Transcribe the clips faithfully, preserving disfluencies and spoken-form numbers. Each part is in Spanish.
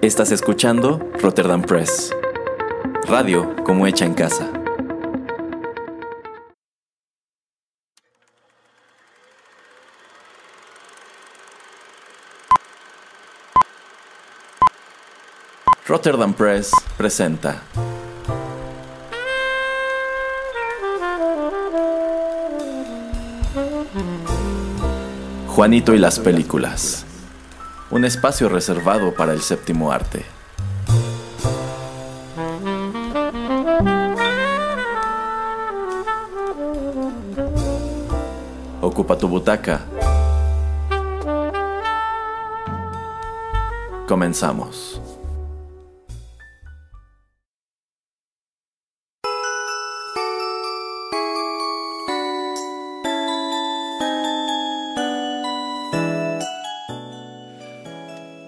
Estás escuchando Rotterdam Press. Radio como hecha en casa. Rotterdam Press presenta Juanito y las Películas, un espacio reservado para el séptimo arte. Ocupa tu butaca. Comenzamos.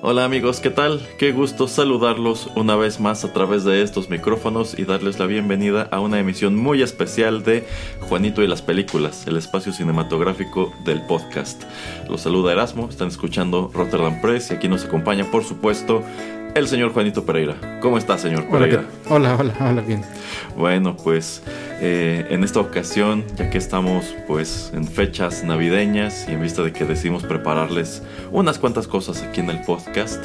Hola amigos, ¿qué tal? Qué gusto saludarlos una vez más a través de estos micrófonos y darles la bienvenida a una emisión muy especial de Juanito y las Películas, el espacio cinematográfico del podcast. Los saluda Erasmo, están escuchando Rotterdam Press y aquí nos acompaña, por supuesto, el señor Juanito Pereira. ¿Cómo está, señor Pereira? Hola, hola, hola, bien. Bueno, pues eh, en esta ocasión, ya que estamos pues en fechas navideñas y en vista de que decidimos prepararles unas cuantas cosas aquí en el podcast,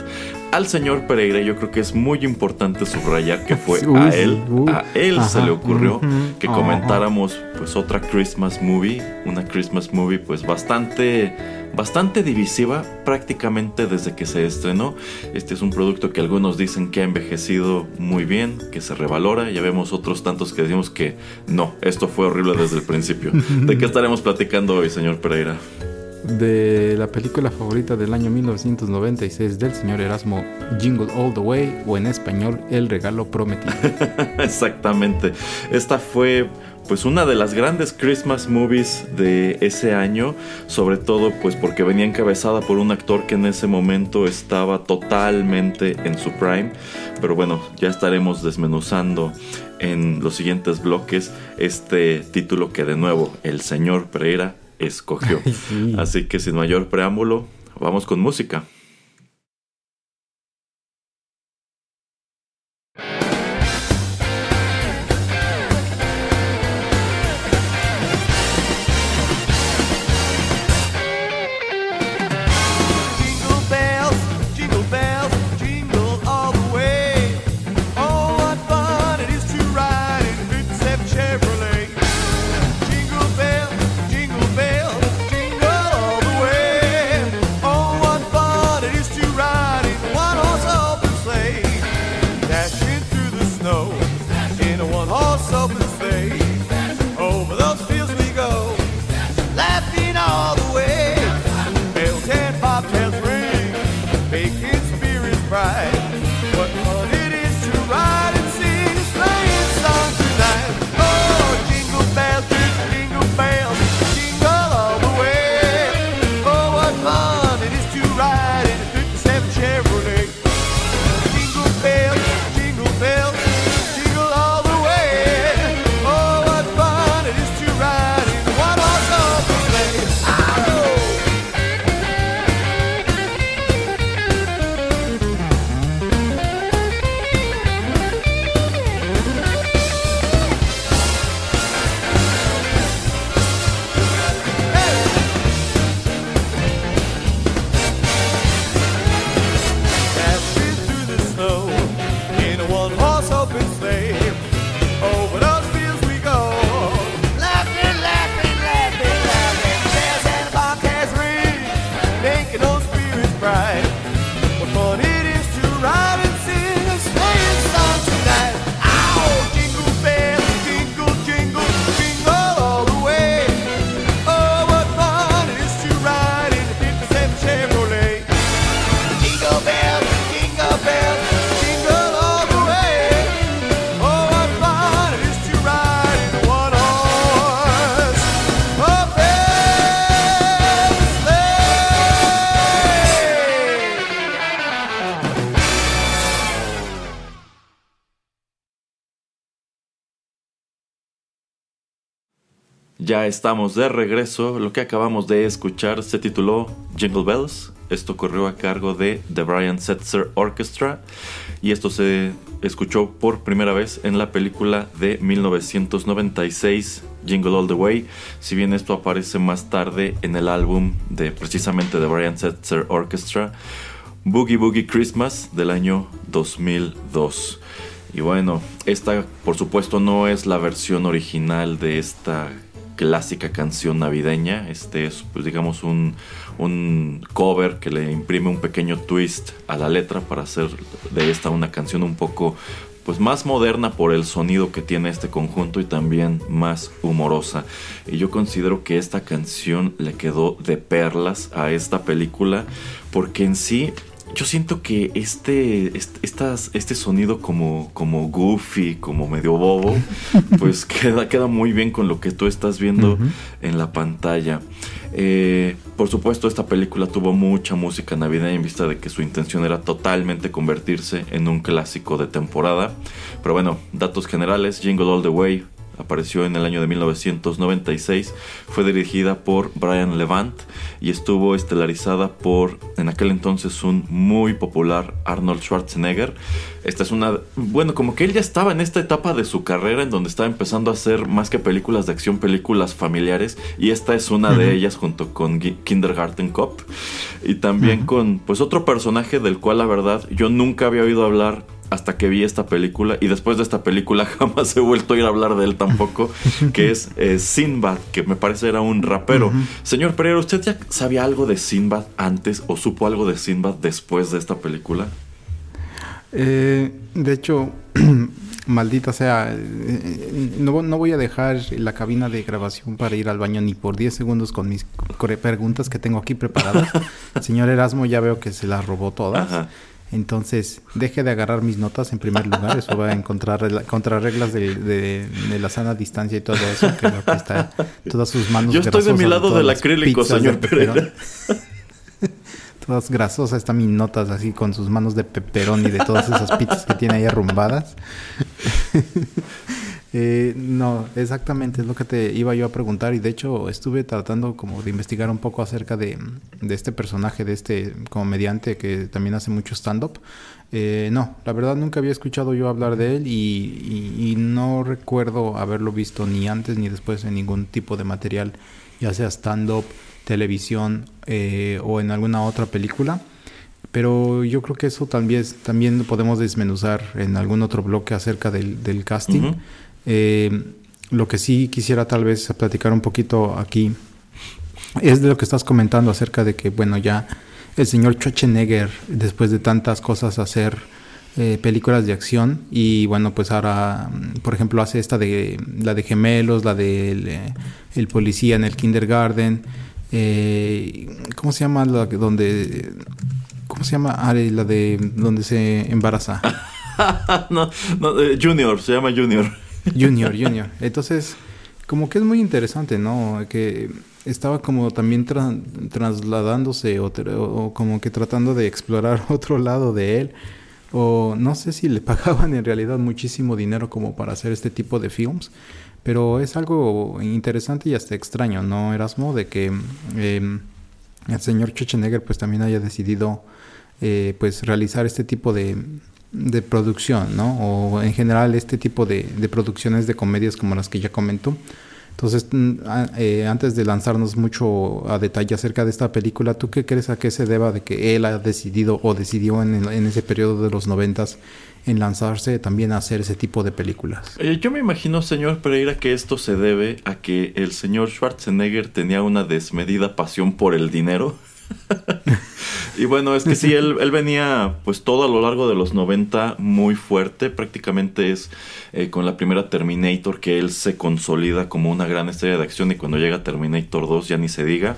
al señor Pereira yo creo que es muy importante subrayar que fue a él, a él se le ocurrió que comentáramos pues otra Christmas movie, una Christmas movie pues bastante... bastante divisiva prácticamente desde que se estrenó. Este es un producto que algunos dicen que ha envejecido muy bien, que se revalora. Ya vemos otros tantos que decimos que no, esto fue horrible desde el principio. ¿De qué estaremos platicando hoy, señor Pereira? De la película favorita del año mil novecientos noventa y seis del señor Erasmo, Jingle All The Way, o en español, El Regalo Prometido. Exactamente. Esta fue pues una de las grandes Christmas movies de ese año, sobre todo pues porque venía encabezada por un actor que en ese momento estaba totalmente en su prime. Pero bueno, ya estaremos desmenuzando en los siguientes bloques este título que de nuevo el señor Pereira escogió. Ay, sí. Así que sin mayor preámbulo, vamos con música. Ya estamos de regreso. Lo que acabamos de escuchar se tituló Jingle Bells, Esto corrió a cargo de The Brian Setzer Orchestra y esto se escuchó por primera vez en la película de mil novecientos noventa y seis, Jingle All The Way. Si bien esto aparece más tarde en el álbum de precisamente The Brian Setzer Orchestra, Boogie Boogie Christmas del año dos mil dos. Y bueno, esta por supuesto no es la versión original de esta clásica canción navideña. Este es, pues, digamos un, un cover que le imprime un pequeño twist a la letra para hacer de esta una canción un poco, pues, más moderna por el sonido que tiene este conjunto y también más humorosa. Y yo considero que esta canción le quedó de perlas a esta película porque en sí yo siento que este, este, estas, este sonido como, como goofy, como medio bobo, pues queda, queda muy bien con lo que tú estás viendo uh-huh. en la pantalla. Eh, por supuesto, esta película tuvo mucha música navideña en vista de que su intención era totalmente convertirse en un clásico de temporada. Pero bueno, datos generales, Jingle All The Way apareció en el año de mil novecientos noventa y seis, fue dirigida por Brian Levant y estuvo estelarizada por, en aquel entonces, un muy popular Arnold Schwarzenegger. Esta es una... bueno, como que él ya estaba en esta etapa de su carrera en donde estaba empezando a hacer más que películas de acción, películas familiares, y esta es una uh-huh. de ellas junto con G- Kindergarten Cop y también uh-huh. con, pues, otro personaje del cual la verdad yo nunca había oído hablar hasta que vi esta película, y después de esta película jamás he vuelto a ir a hablar de él tampoco, que es eh, Sinbad, que me parece era un rapero. Uh-huh. Señor Pereira, ¿usted ya sabía algo de Sinbad antes o supo algo de Sinbad después de esta película? Eh, de hecho, maldita sea, eh, no, no voy a dejar la cabina de grabación para ir al baño ni por diez segundos con mis cre- preguntas que tengo aquí preparadas. El señor Erasmo ya veo que se las robó todas. Ajá. Entonces, deje de agarrar mis notas en primer lugar. Eso va a encontrar contrarreglas de, de, de la sana distancia y todo eso. Que va a estar todas sus manos. Yo estoy de mi lado del acrílico, señor Pereira. Todas grasosas están mis notas, así con sus manos de pepperoni y de todas esas pizzas que tiene ahí arrumbadas. Eh, no, exactamente es lo que te iba yo a preguntar, y de hecho estuve tratando como de investigar un poco acerca de, de este personaje, de este comediante que también hace mucho stand-up. Eh, no, la verdad nunca había escuchado yo hablar de él, y, y, y no recuerdo haberlo visto ni antes ni después en ningún tipo de material, ya sea stand-up, televisión eh, o en alguna otra película. Pero yo creo que eso también, también podemos desmenuzar en algún otro bloque acerca del, del casting. Uh-huh. Eh, lo que sí quisiera tal vez platicar un poquito aquí es de lo que estás comentando acerca de que, bueno, ya el señor Schwarzenegger, después de tantas cosas, hacer eh, películas de acción, y bueno, pues ahora, por ejemplo, hace esta de la de Gemelos, la del de el policía en el Kindergarten, eh, ¿cómo se llama? La donde, ¿cómo se llama? Ah, la de donde se embaraza. no, no, eh, Junior, se llama Junior. Junior, Junior. Entonces, como que es muy interesante, ¿no? Que estaba como también tra- trasladándose o, tra- o como que tratando de explorar otro lado de él. O no sé si le pagaban en realidad muchísimo dinero como para hacer este tipo de films. Pero es algo interesante y hasta extraño, ¿no, Erasmo? De que eh, el señor Schwarzenegger pues también haya decidido eh, pues realizar este tipo de... de producción, ¿no? O en general este tipo de, de producciones de comedias como las que ya comentó. Entonces, eh, antes de lanzarnos mucho a detalle acerca de esta película, ¿tú qué crees a qué se deba de que él ha decidido o decidió en, en ese periodo de los noventas en lanzarse también a hacer ese tipo de películas? Eh, yo me imagino, señor Pereira, que esto se debe a que el señor Schwarzenegger tenía una desmedida pasión por el dinero. Y bueno, es que sí, él, él venía pues todo a lo largo de los noventa muy fuerte. Prácticamente es eh, con la primera Terminator que él se consolida como una gran estrella de acción, y cuando llega Terminator dos ya ni se diga.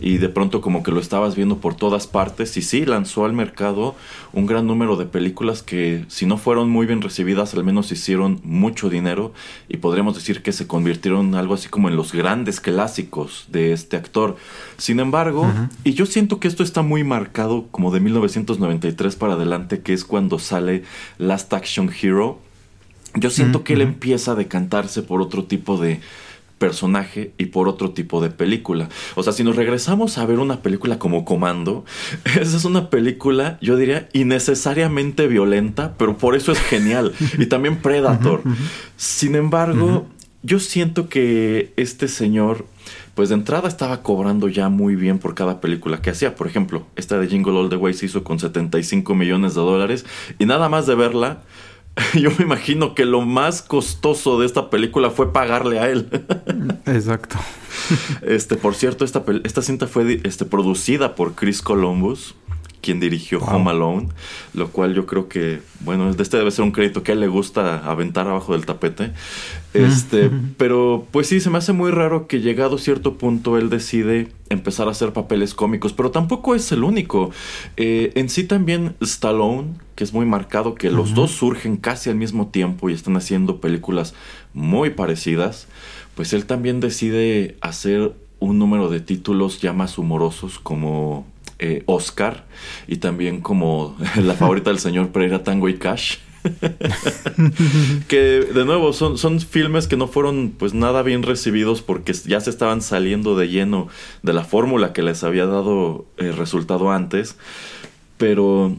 Y de pronto como que lo estabas viendo por todas partes, y sí, lanzó al mercado un gran número de películas que, si no fueron muy bien recibidas, al menos hicieron mucho dinero, y podríamos decir que se convirtieron algo así como en los grandes clásicos de este actor. Sin embargo, uh-huh. y yo Yo siento que esto está muy marcado como de mil novecientos noventa y tres para adelante, que es cuando sale Last Action Hero. Yo siento mm-hmm. que él empieza a decantarse por otro tipo de personaje y por otro tipo de película. O sea, si nos regresamos a ver una película como Comando, esa es una película, yo diría, innecesariamente violenta, pero por eso es genial. Y también Predator. Sin embargo, yo siento que este señor, pues de entrada estaba cobrando ya muy bien por cada película que hacía. Por ejemplo, esta de Jingle All The Way se hizo con setenta y cinco millones de dólares. Y nada más de verla, yo me imagino que lo más costoso de esta película fue pagarle a él. Exacto. Este, por cierto, esta, esta cinta fue este, producida por Chris Columbus, quien dirigió wow. Home Alone, lo cual yo creo que, bueno, este debe ser un crédito que a él le gusta aventar abajo del tapete. Este, pero pues sí, se me hace muy raro que llegado a cierto punto él decide empezar a hacer papeles cómicos, pero tampoco es el único. Eh, en sí también Stallone, que es muy marcado, que uh-huh. los dos surgen casi al mismo tiempo y están haciendo películas muy parecidas, pues él también decide hacer un número de títulos ya más humorosos como... Eh, Oscar, y también como la favorita del señor Pereira, Tango y Cash. Que de nuevo son, son filmes que no fueron pues nada bien recibidos porque ya se estaban saliendo de lleno de la fórmula que les había dado eh, resultado antes, pero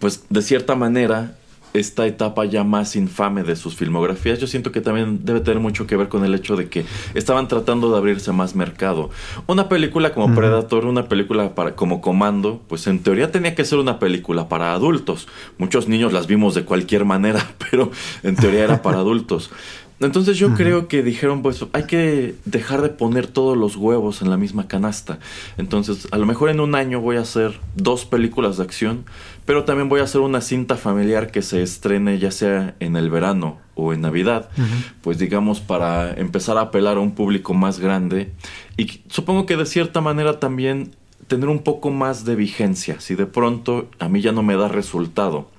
pues de cierta manera esta etapa ya más infame de sus filmografías, yo siento que también debe tener mucho que ver con el hecho de que estaban tratando de abrirse más mercado. Una película como uh-huh. Predator, una película para, como Comando, pues en teoría tenía que ser una película para adultos. Muchos niños las vimos de cualquier manera, pero en teoría era para adultos. Entonces yo uh-huh. creo que dijeron, pues hay que dejar de poner todos los huevos en la misma canasta. Entonces a lo mejor en un año voy a hacer dos películas de acción, pero también voy a hacer una cinta familiar que se estrene ya sea en el verano o en Navidad. Uh-huh. Pues digamos para empezar a apelar a un público más grande. Y supongo que de cierta manera también tener un poco más de vigencia. Si de pronto a mí ya no me da resultado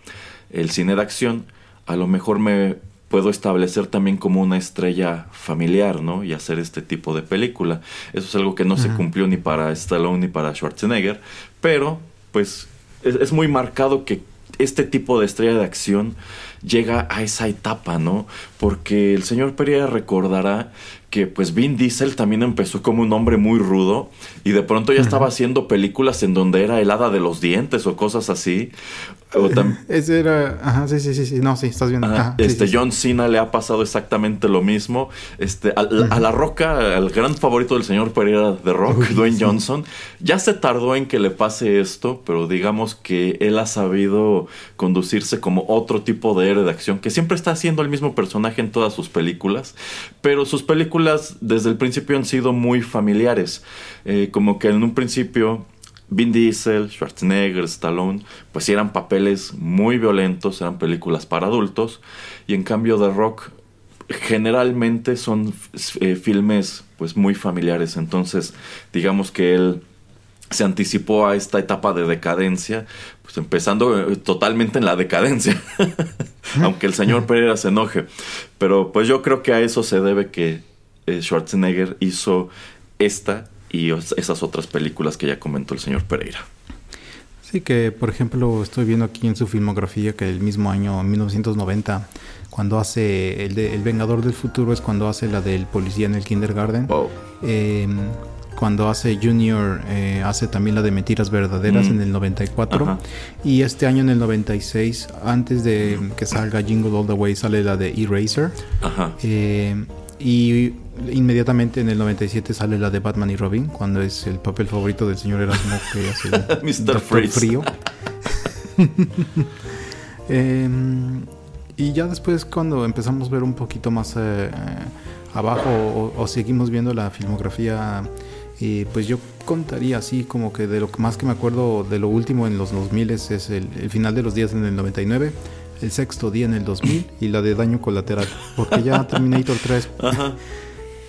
el cine de acción, a lo mejor me... puedo establecer también como una estrella familiar, ¿no? Y hacer este tipo de película. Eso es algo que no uh-huh. se cumplió ni para Stallone ni para Schwarzenegger, pero pues es, es muy marcado que este tipo de estrella de acción llega a esa etapa, ¿no? Porque el señor Pereira recordará que pues Vin Diesel también empezó como un hombre muy rudo y de pronto ya uh-huh. estaba haciendo películas en donde era el hada de los dientes o cosas así. O tam- Ese era... Ajá, sí, sí, sí, sí. No, sí, estás viendo. Ajá, Ajá, este, sí, sí, John Cena sí. le ha pasado exactamente lo mismo. Este, a, uh-huh. a La Roca, al gran favorito del señor Pereira, The Rock, Uy, Dwayne sí. Johnson, ya se tardó en que le pase esto, pero digamos que él ha sabido conducirse como otro tipo de héroe de acción, que siempre está haciendo el mismo personaje en todas sus películas, pero sus películas desde el principio han sido muy familiares. Eh, como que en un principio Vin Diesel, Schwarzenegger, Stallone, pues eran papeles muy violentos, eran películas para adultos, y en cambio The Rock generalmente son eh, filmes pues muy familiares. Entonces digamos que él se anticipó a esta etapa de decadencia, pues empezando totalmente en la decadencia, aunque el señor Pereira se enoje, pero pues yo creo que a eso se debe que Schwarzenegger hizo esta y esas otras películas que ya comentó el señor Pereira. Sí, que por ejemplo estoy viendo aquí en su filmografía que el mismo año mil novecientos noventa, cuando hace el, de, el Vengador del Futuro, es cuando hace la del policía en el kindergarten. Wow. Eh, cuando hace Junior, eh, hace también la de Mentiras Verdaderas mm. en el noventa y cuatro. Ajá. Y este año en el noventa y seis, antes de que salga Jingle All The Way, sale la de Eraser. Ajá. Eh, y inmediatamente en el noventa y siete sale la de Batman y Robin, cuando es el papel favorito del señor Erasmo, que hace mister Freeze. Frío. eh, y ya después, cuando empezamos a ver un poquito más eh, abajo o, o seguimos viendo la filmografía, eh, pues yo contaría así como que de lo más que me acuerdo de lo último en los dos mil es el, el final de los días en el noventa y nueve, el sexto día en el dos mil y la de daño colateral, porque ya Terminator tres Ajá.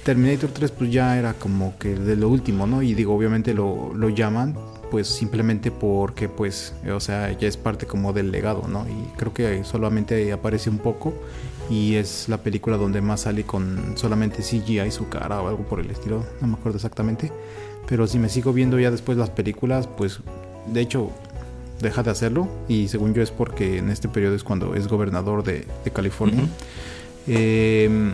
Terminator tres pues ya era como que de lo último, ¿no? Y digo, obviamente lo, lo llaman pues simplemente porque pues, o sea, ya es parte como del legado, ¿no? Y creo que solamente aparece un poco y es la película donde más sale con solamente C G I su cara o algo por el estilo, no me acuerdo exactamente, pero si me sigo viendo ya después las películas, pues de hecho deja de hacerlo, y según yo es porque en este periodo es cuando es gobernador de, de California. Uh-huh. eh,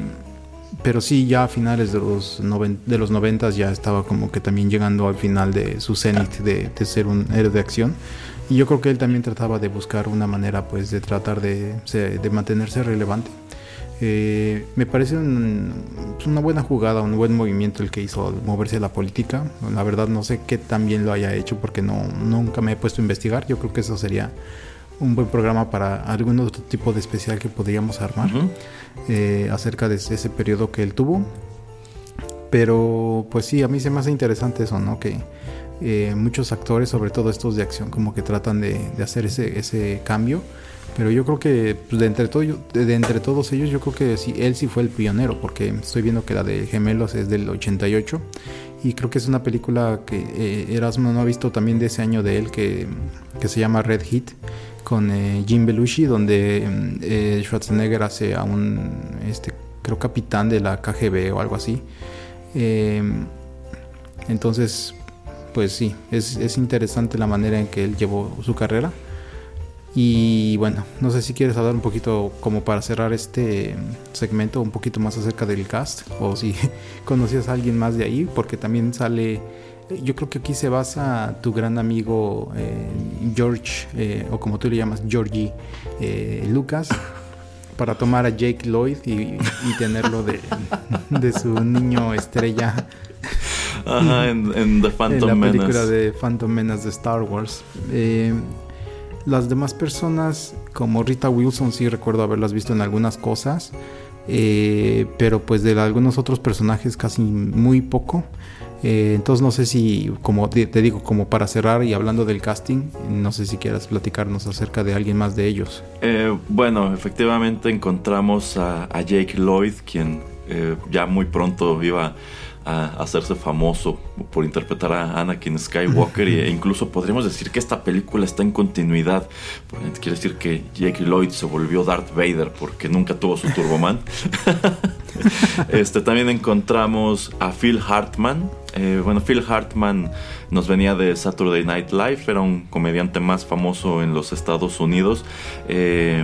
Pero sí, ya a finales de los noven- de los noventas ya estaba como que también llegando al final de su cenit de, de ser un héroe de acción. Y yo creo que él también trataba de buscar una manera, pues, de tratar de, de mantenerse relevante. Eh, me parece un, una buena jugada, un buen movimiento el que hizo al moverse a la política. La verdad no sé qué tan bien lo haya hecho porque no, nunca me he puesto a investigar. Yo creo que eso sería un buen programa para algún otro tipo de especial que podríamos armar, uh-huh. eh, acerca de ese periodo que él tuvo. Pero pues sí, a mí se me hace interesante eso, ¿no? Que eh, muchos actores, sobre todo estos de acción, como que tratan de, de hacer ese, ese cambio. Pero yo creo que pues, de, entre todo, de entre todos ellos, yo creo que sí, él sí fue el pionero, porque estoy viendo que la de Gemelos es del ochenta y ocho y creo que es una película que eh, Erasmo no ha visto también de ese año de él, que, que se llama Red Heat, con eh, Jim Belushi, donde eh, Schwarzenegger hace a un, este, creo, capitán de la K G B o algo así. Eh, entonces, pues sí, es, es interesante la manera en que él llevó su carrera. Y bueno, no sé si quieres hablar un poquito, como para cerrar este segmento, un poquito más acerca del cast, o si conocías a alguien más de ahí, porque también sale, yo creo que aquí se basa tu gran amigo eh, George, eh, o como tú le llamas, Georgie eh, Lucas, para tomar a Jake Lloyd y, y tenerlo de, de su niño estrella. Ajá, en, en The Phantom Menace. En la película Menace. de Phantom Menace de Star Wars. Eh, Las demás personas, como Rita Wilson, sí recuerdo haberlas visto en algunas cosas, eh, pero pues de algunos otros personajes casi muy poco. Eh, entonces no sé si, como te, te digo, como para cerrar y hablando del casting, no sé si quieras platicarnos acerca de alguien más de ellos. Eh, bueno, efectivamente encontramos a, a Jake Lloyd, quien eh, ya muy pronto iba a hacerse famoso por interpretar a Anakin Skywalker, e incluso podríamos decir que esta película está en continuidad. Quiere decir que Jake Lloyd se volvió Darth Vader porque nunca tuvo su Turboman. Este, también encontramos a Phil Hartman. Eh, bueno, Phil Hartman nos venía de Saturday Night Live, era un comediante más famoso en los Estados Unidos. Eh,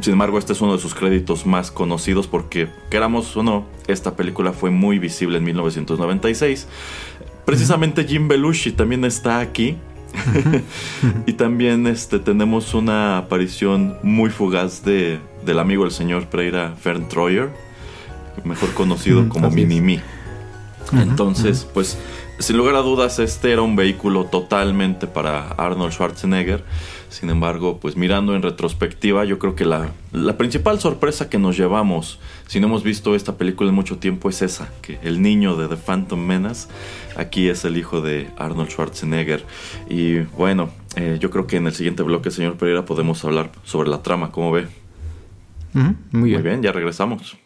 Sin embargo, este es uno de sus créditos más conocidos porque, queramos o no, esta película fue muy visible en mil novecientos noventa y seis. Precisamente Jim Belushi también está aquí. Y también este, tenemos una aparición muy fugaz de, del amigo del señor Pereira, Fern Troyer, mejor conocido como Minimi. Entonces, pues, sin lugar a dudas, este era un vehículo totalmente para Arnold Schwarzenegger. Sin embargo, pues mirando en retrospectiva, yo creo que la, la principal sorpresa que nos llevamos, si no hemos visto esta película en mucho tiempo, es esa, que el niño de The Phantom Menace aquí es el hijo de Arnold Schwarzenegger. Y bueno, eh, yo creo que en el siguiente bloque, señor Pereira, podemos hablar sobre la trama. ¿Cómo ve? Uh-huh. Muy bien. Muy bien, ya regresamos.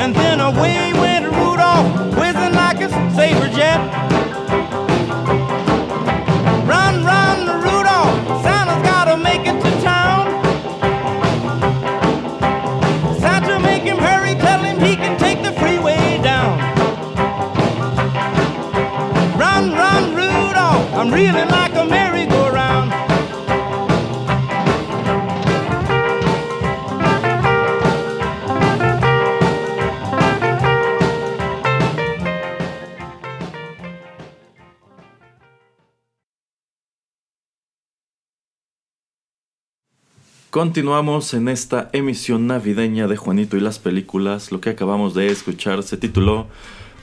And then away went Rudolph, whizzing like a saber jet. Run, run, Rudolph, Santa's gotta make it to town. Santa, make him hurry, tell him he can take the freeway down. Run, run, Rudolph, I'm reeling like a merry-go-round. Continuamos en esta emisión navideña de Juanito y las Películas. Lo que acabamos de escuchar se tituló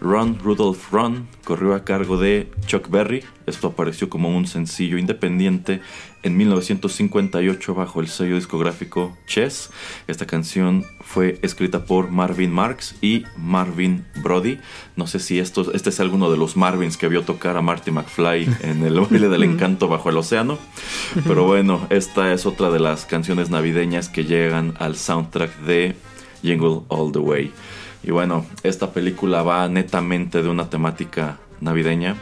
Run, Rudolph, Run. Corrió a cargo de Chuck Berry. Esto apareció como un sencillo independiente en mil novecientos cincuenta y ocho bajo el sello discográfico Chess. Esta canción fue escrita por Marvin Marks y Marvin Brody. No sé si esto, este es alguno de los Marvins que vio tocar a Marty McFly en el baile del encanto bajo el océano. Pero bueno, esta es otra de las canciones navideñas que llegan al soundtrack de Jingle All The Way. Y bueno, esta película va netamente de una temática navideña.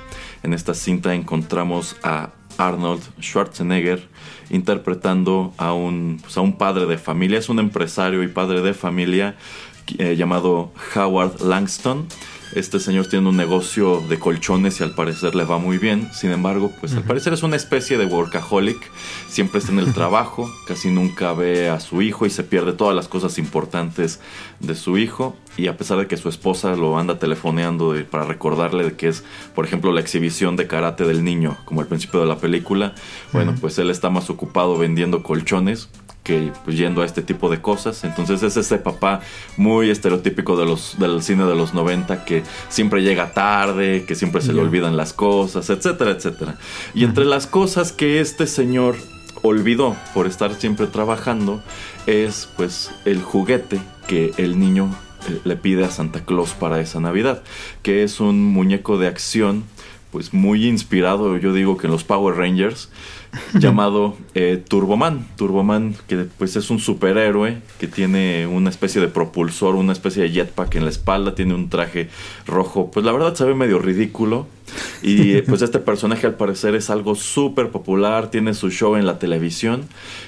En esta cinta encontramos a Arnold Schwarzenegger interpretando a un, pues a un padre de familia. Es un empresario y padre de familia eh, llamado Howard Langston. Este señor tiene un negocio de colchones y al parecer le va muy bien. Sin embargo, pues al parecer es una especie de workaholic. Siempre está en el trabajo, casi nunca ve a su hijo y se pierde todas las cosas importantes de su hijo. Y a pesar de que su esposa lo anda telefoneando de, para recordarle de que es, por ejemplo, la exhibición de karate del niño, como al principio de la película, bueno, uh-huh. pues él está más ocupado vendiendo colchones que pues, yendo a este tipo de cosas. Entonces es ese papá muy estereotípico de los, del cine de los noventa, que siempre llega tarde, que siempre se yeah. le olvidan las cosas, etcétera, etcétera. Y uh-huh. entre las cosas que este señor olvidó por estar siempre trabajando es pues el juguete que el niño le pide a Santa Claus para esa Navidad, que es un muñeco de acción pues muy inspirado, yo digo que en los Power Rangers, llamado eh, Turboman. Turboman, que pues es un superhéroe que tiene una especie de propulsor, una especie de jetpack en la espalda, tiene un traje rojo, pues la verdad se ve medio ridículo. Y pues este personaje al parecer es algo súper popular, tiene su show en la televisión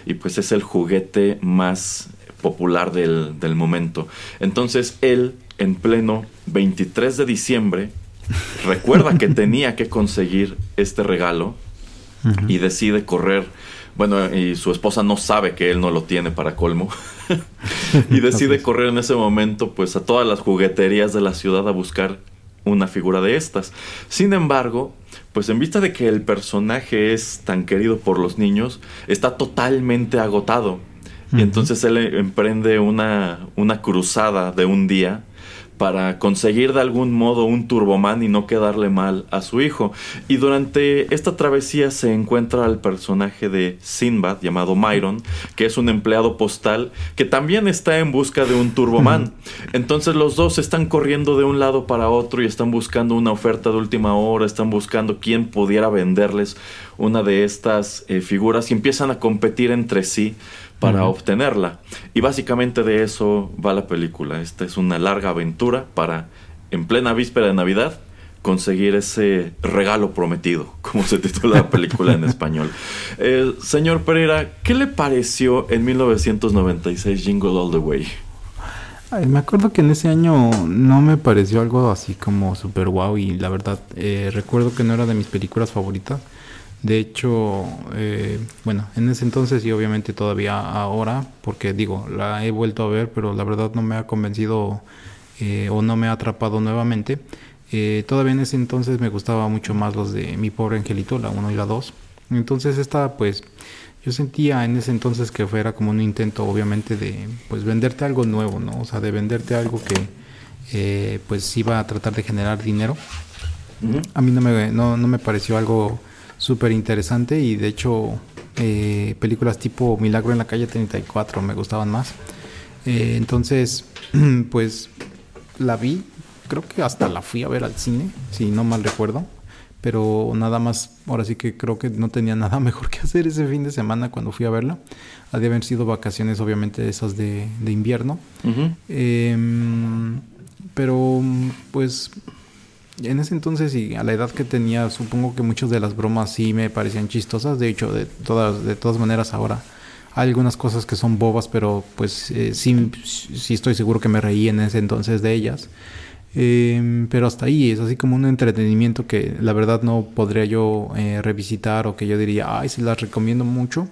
y pues es el juguete más popular del, del momento. Entonces él, en pleno veintitrés de diciembre, recuerda que tenía que conseguir este regalo uh-huh. y decide correr. Bueno, y su esposa no sabe que él no lo tiene, para colmo. Y decide correr en ese momento pues a todas las jugueterías de la ciudad a buscar una figura de estas. Sin embargo, pues en vista de que el personaje es tan querido por los niños, está totalmente agotado. Y entonces él emprende una, una cruzada de un día para conseguir de algún modo un Turboman y no quedarle mal a su hijo. Y durante esta travesía se encuentra al personaje de Sinbad, llamado Myron, que es un empleado postal que también está en busca de un Turboman. Entonces los dos están corriendo de un lado para otro y están buscando una oferta de última hora, están buscando quién pudiera venderles una de estas eh, figuras y empiezan a competir entre sí para uh-huh. obtenerla. Y básicamente de eso va la película. Esta es una larga aventura para, en plena víspera de Navidad, conseguir ese regalo prometido, como se titula la película en español. Eh, señor Pereira, ¿qué le pareció en mil novecientos noventa y seis Jingle All The Way? Ay, me acuerdo que en ese año no me pareció algo así como super wow. Y la verdad, eh, recuerdo que no era de mis películas favoritas. De hecho, eh, bueno, en ese entonces y obviamente todavía ahora, porque digo, la he vuelto a ver, pero la verdad no me ha convencido eh, o no me ha atrapado nuevamente. Eh, todavía en ese entonces me gustaba mucho más los de Mi Pobre Angelito, la uno y la dos. Entonces esta, pues, yo sentía en ese entonces que fuera como un intento, obviamente, de pues venderte algo nuevo, ¿no? O sea, de venderte algo que, eh, pues, iba a tratar de generar dinero. Uh-huh. A mí no me, no, no me pareció algo súper interesante y de hecho eh, películas tipo Milagro en la calle treinta y cuatro me gustaban más. Eh, entonces, pues la vi, creo que hasta la fui a ver al cine, si no mal recuerdo. Pero nada más, ahora sí que creo que no tenía nada mejor que hacer ese fin de semana cuando fui a verla. Ha de haber sido vacaciones, obviamente, esas de, de invierno. Uh-huh. Eh, Pero pues en ese entonces y a la edad que tenía, supongo que muchas de las bromas sí me parecían chistosas. De hecho, de todas, de todas maneras ahora hay algunas cosas que son bobas, pero pues eh, sí, sí estoy seguro que me reí en ese entonces de ellas. Eh, pero hasta ahí es así como un entretenimiento que la verdad no podría yo eh, revisitar o que yo diría, ay, se las recomiendo mucho.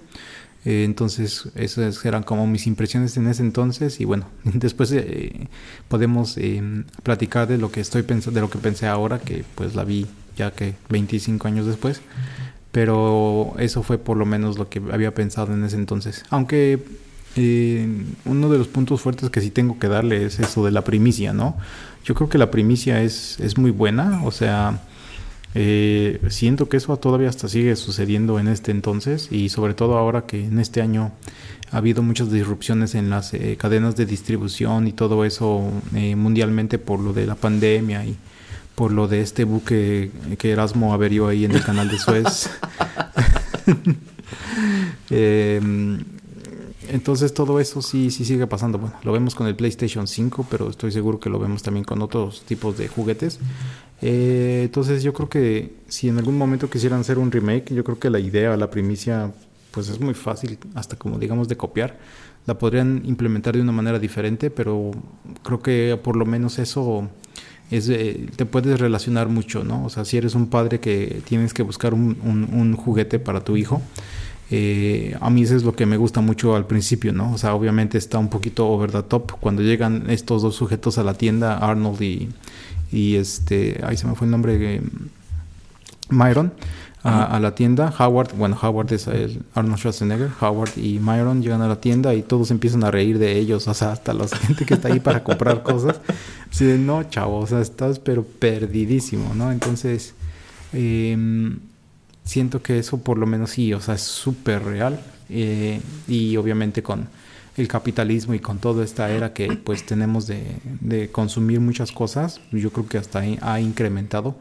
Eh, entonces esas eran como mis impresiones en ese entonces y bueno, después eh, podemos eh, platicar de lo que estoy pens- de lo que pensé ahora, que pues la vi ya que veinticinco años después, pero eso fue por lo menos lo que había pensado en ese entonces, aunque eh, uno de los puntos fuertes que sí tengo que darle es eso de la primicia, ¿no? Yo creo que la primicia es, es muy buena, o sea, eh, siento que eso todavía hasta sigue sucediendo en este entonces y sobre todo ahora que en este año ha habido muchas disrupciones en las eh, cadenas de distribución y todo eso eh, mundialmente por lo de la pandemia y por lo de este buque que Erasmo averió ahí en el canal de Suez. eh, Entonces todo eso sí, sí sigue pasando. Bueno, lo vemos con el PlayStation cinco, pero estoy seguro que lo vemos también con otros tipos de juguetes. Eh, entonces yo creo que si en algún momento quisieran hacer un remake, yo creo que la idea, la primicia, pues es muy fácil, hasta como digamos de copiar. La podrían implementar de una manera diferente, pero creo que por lo menos eso es, eh, te puedes relacionar mucho, ¿no? O sea, si eres un padre que tienes que buscar un, un, un juguete para tu hijo, Eh, a mí eso es lo que me gusta mucho al principio, ¿no? O sea, obviamente está un poquito over the top cuando llegan estos dos sujetos a la tienda, Arnold y, y este, ahí se me fue el nombre, eh, Myron, a, a la tienda. Howard, bueno, Howard es el Arnold Schwarzenegger. Howard y Myron llegan a la tienda y todos empiezan a reír de ellos, o sea, hasta la gente que está ahí para comprar cosas. Así de, no, chavo, o sea, estás pero perdidísimo, ¿no? Entonces, eh... siento que eso por lo menos sí, o sea, es súper real. Eh, y obviamente con el capitalismo y con toda esta era que pues tenemos de, de consumir muchas cosas, yo creo que hasta ahí ha incrementado.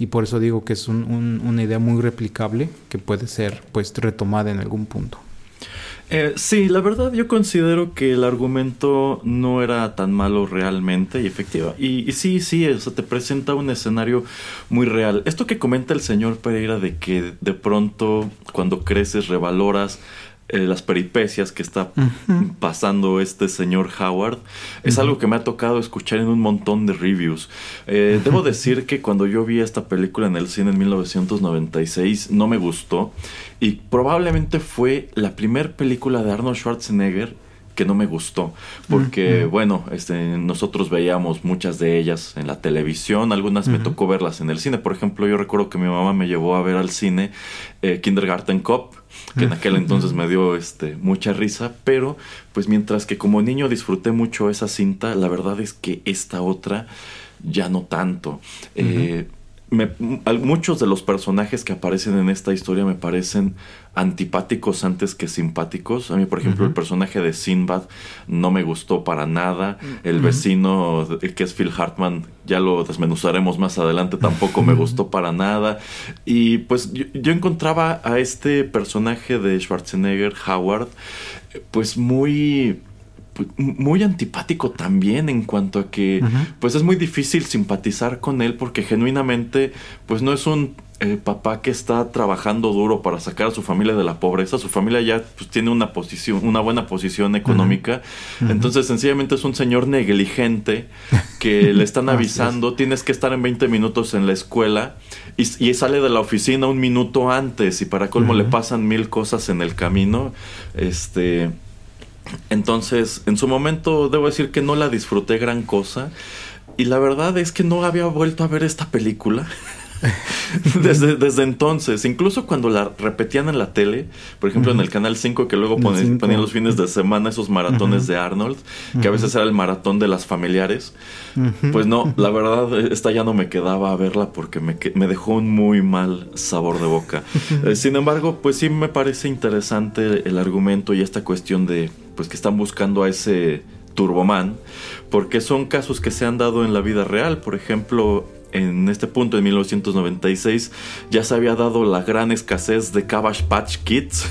Y por eso digo que es un, un, una idea muy replicable que puede ser pues retomada en algún punto. Eh, sí, la verdad yo considero que el argumento no era tan malo realmente y efectiva. Y, y sí, sí, o sea, te presenta un escenario muy real. Esto que comenta el señor Pereira de que de pronto cuando creces revaloras eh, las peripecias que está uh-huh. pasando este señor Howard es uh-huh. algo que me ha tocado escuchar en un montón de reviews. Eh, uh-huh. Debo decir que cuando yo vi esta película en el cine en mil novecientos noventa y seis no me gustó. Y probablemente fue la primer película de Arnold Schwarzenegger que no me gustó. Porque, mm-hmm. bueno, este, nosotros veíamos muchas de ellas en la televisión. Algunas mm-hmm. me tocó verlas en el cine. Por ejemplo, yo recuerdo que mi mamá me llevó a ver al cine eh, Kindergarten Cop, que en aquel entonces me dio este, mucha risa, pero pues mientras que como niño disfruté mucho esa cinta, la verdad es que esta otra ya no tanto. Mm-hmm. Eh... Me, muchos de los personajes que aparecen en esta historia me parecen antipáticos antes que simpáticos. A mí, por ejemplo, uh-huh. el personaje de Sinbad no me gustó para nada. Uh-huh. El vecino, que es Phil Hartman, ya lo desmenuzaremos más adelante, tampoco me gustó para nada. Y pues yo, yo encontraba a este personaje de Schwarzenegger, Howard, pues muy... muy antipático también en cuanto a que uh-huh. pues es muy difícil simpatizar con él porque genuinamente pues no es un eh, papá que está trabajando duro para sacar a su familia de la pobreza. Su familia ya pues, tiene una posición, una buena posición económica. Uh-huh. Entonces sencillamente es un señor negligente que le están avisando tienes que estar en veinte minutos en la escuela y, y sale de la oficina un minuto antes y para colmo uh-huh. le pasan mil cosas en el camino. Este... Entonces, en su momento, debo decir que no la disfruté gran cosa. Y la verdad es que no había vuelto a ver esta película desde, desde entonces. Incluso cuando la repetían en la tele, por ejemplo, uh-huh. en el Canal cinco, que luego ponen, ponían los fines de semana esos maratones uh-huh. de Arnold, que uh-huh. a veces era el maratón de las familiares. Uh-huh. Pues no, la verdad, esta ya no me quedaba a verla porque me, me dejó un muy mal sabor de boca. Uh-huh. Eh, sin embargo, pues sí me parece interesante el, el argumento y esta cuestión de... pues que están buscando a ese Turboman, porque son casos que se han dado en la vida real. Por ejemplo, en este punto, en mil novecientos noventa y seis, ya se había dado la gran escasez de Cabbage Patch Kids,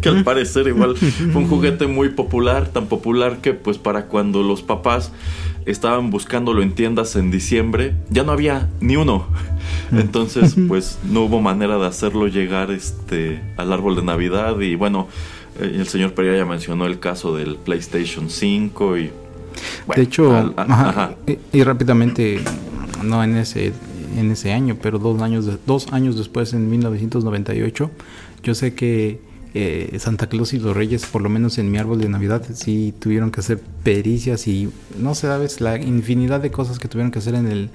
que al parecer igual fue un juguete muy popular, tan popular que pues para cuando los papás estaban buscándolo en tiendas en diciembre, ya no había ni uno. Entonces pues no hubo manera de hacerlo llegar este, al árbol de Navidad. Y bueno, el señor Pereira ya mencionó el caso del PlayStation cinco y... Bueno, de hecho, al, al, ajá, ajá. Y, y rápidamente, no en ese, en ese año, pero dos años, de, dos años después, en mil novecientos noventa y ocho, yo sé que eh, Santa Claus y los Reyes, por lo menos en mi árbol de Navidad, sí tuvieron que hacer pericias y no sabes la infinidad de cosas que tuvieron que hacer en el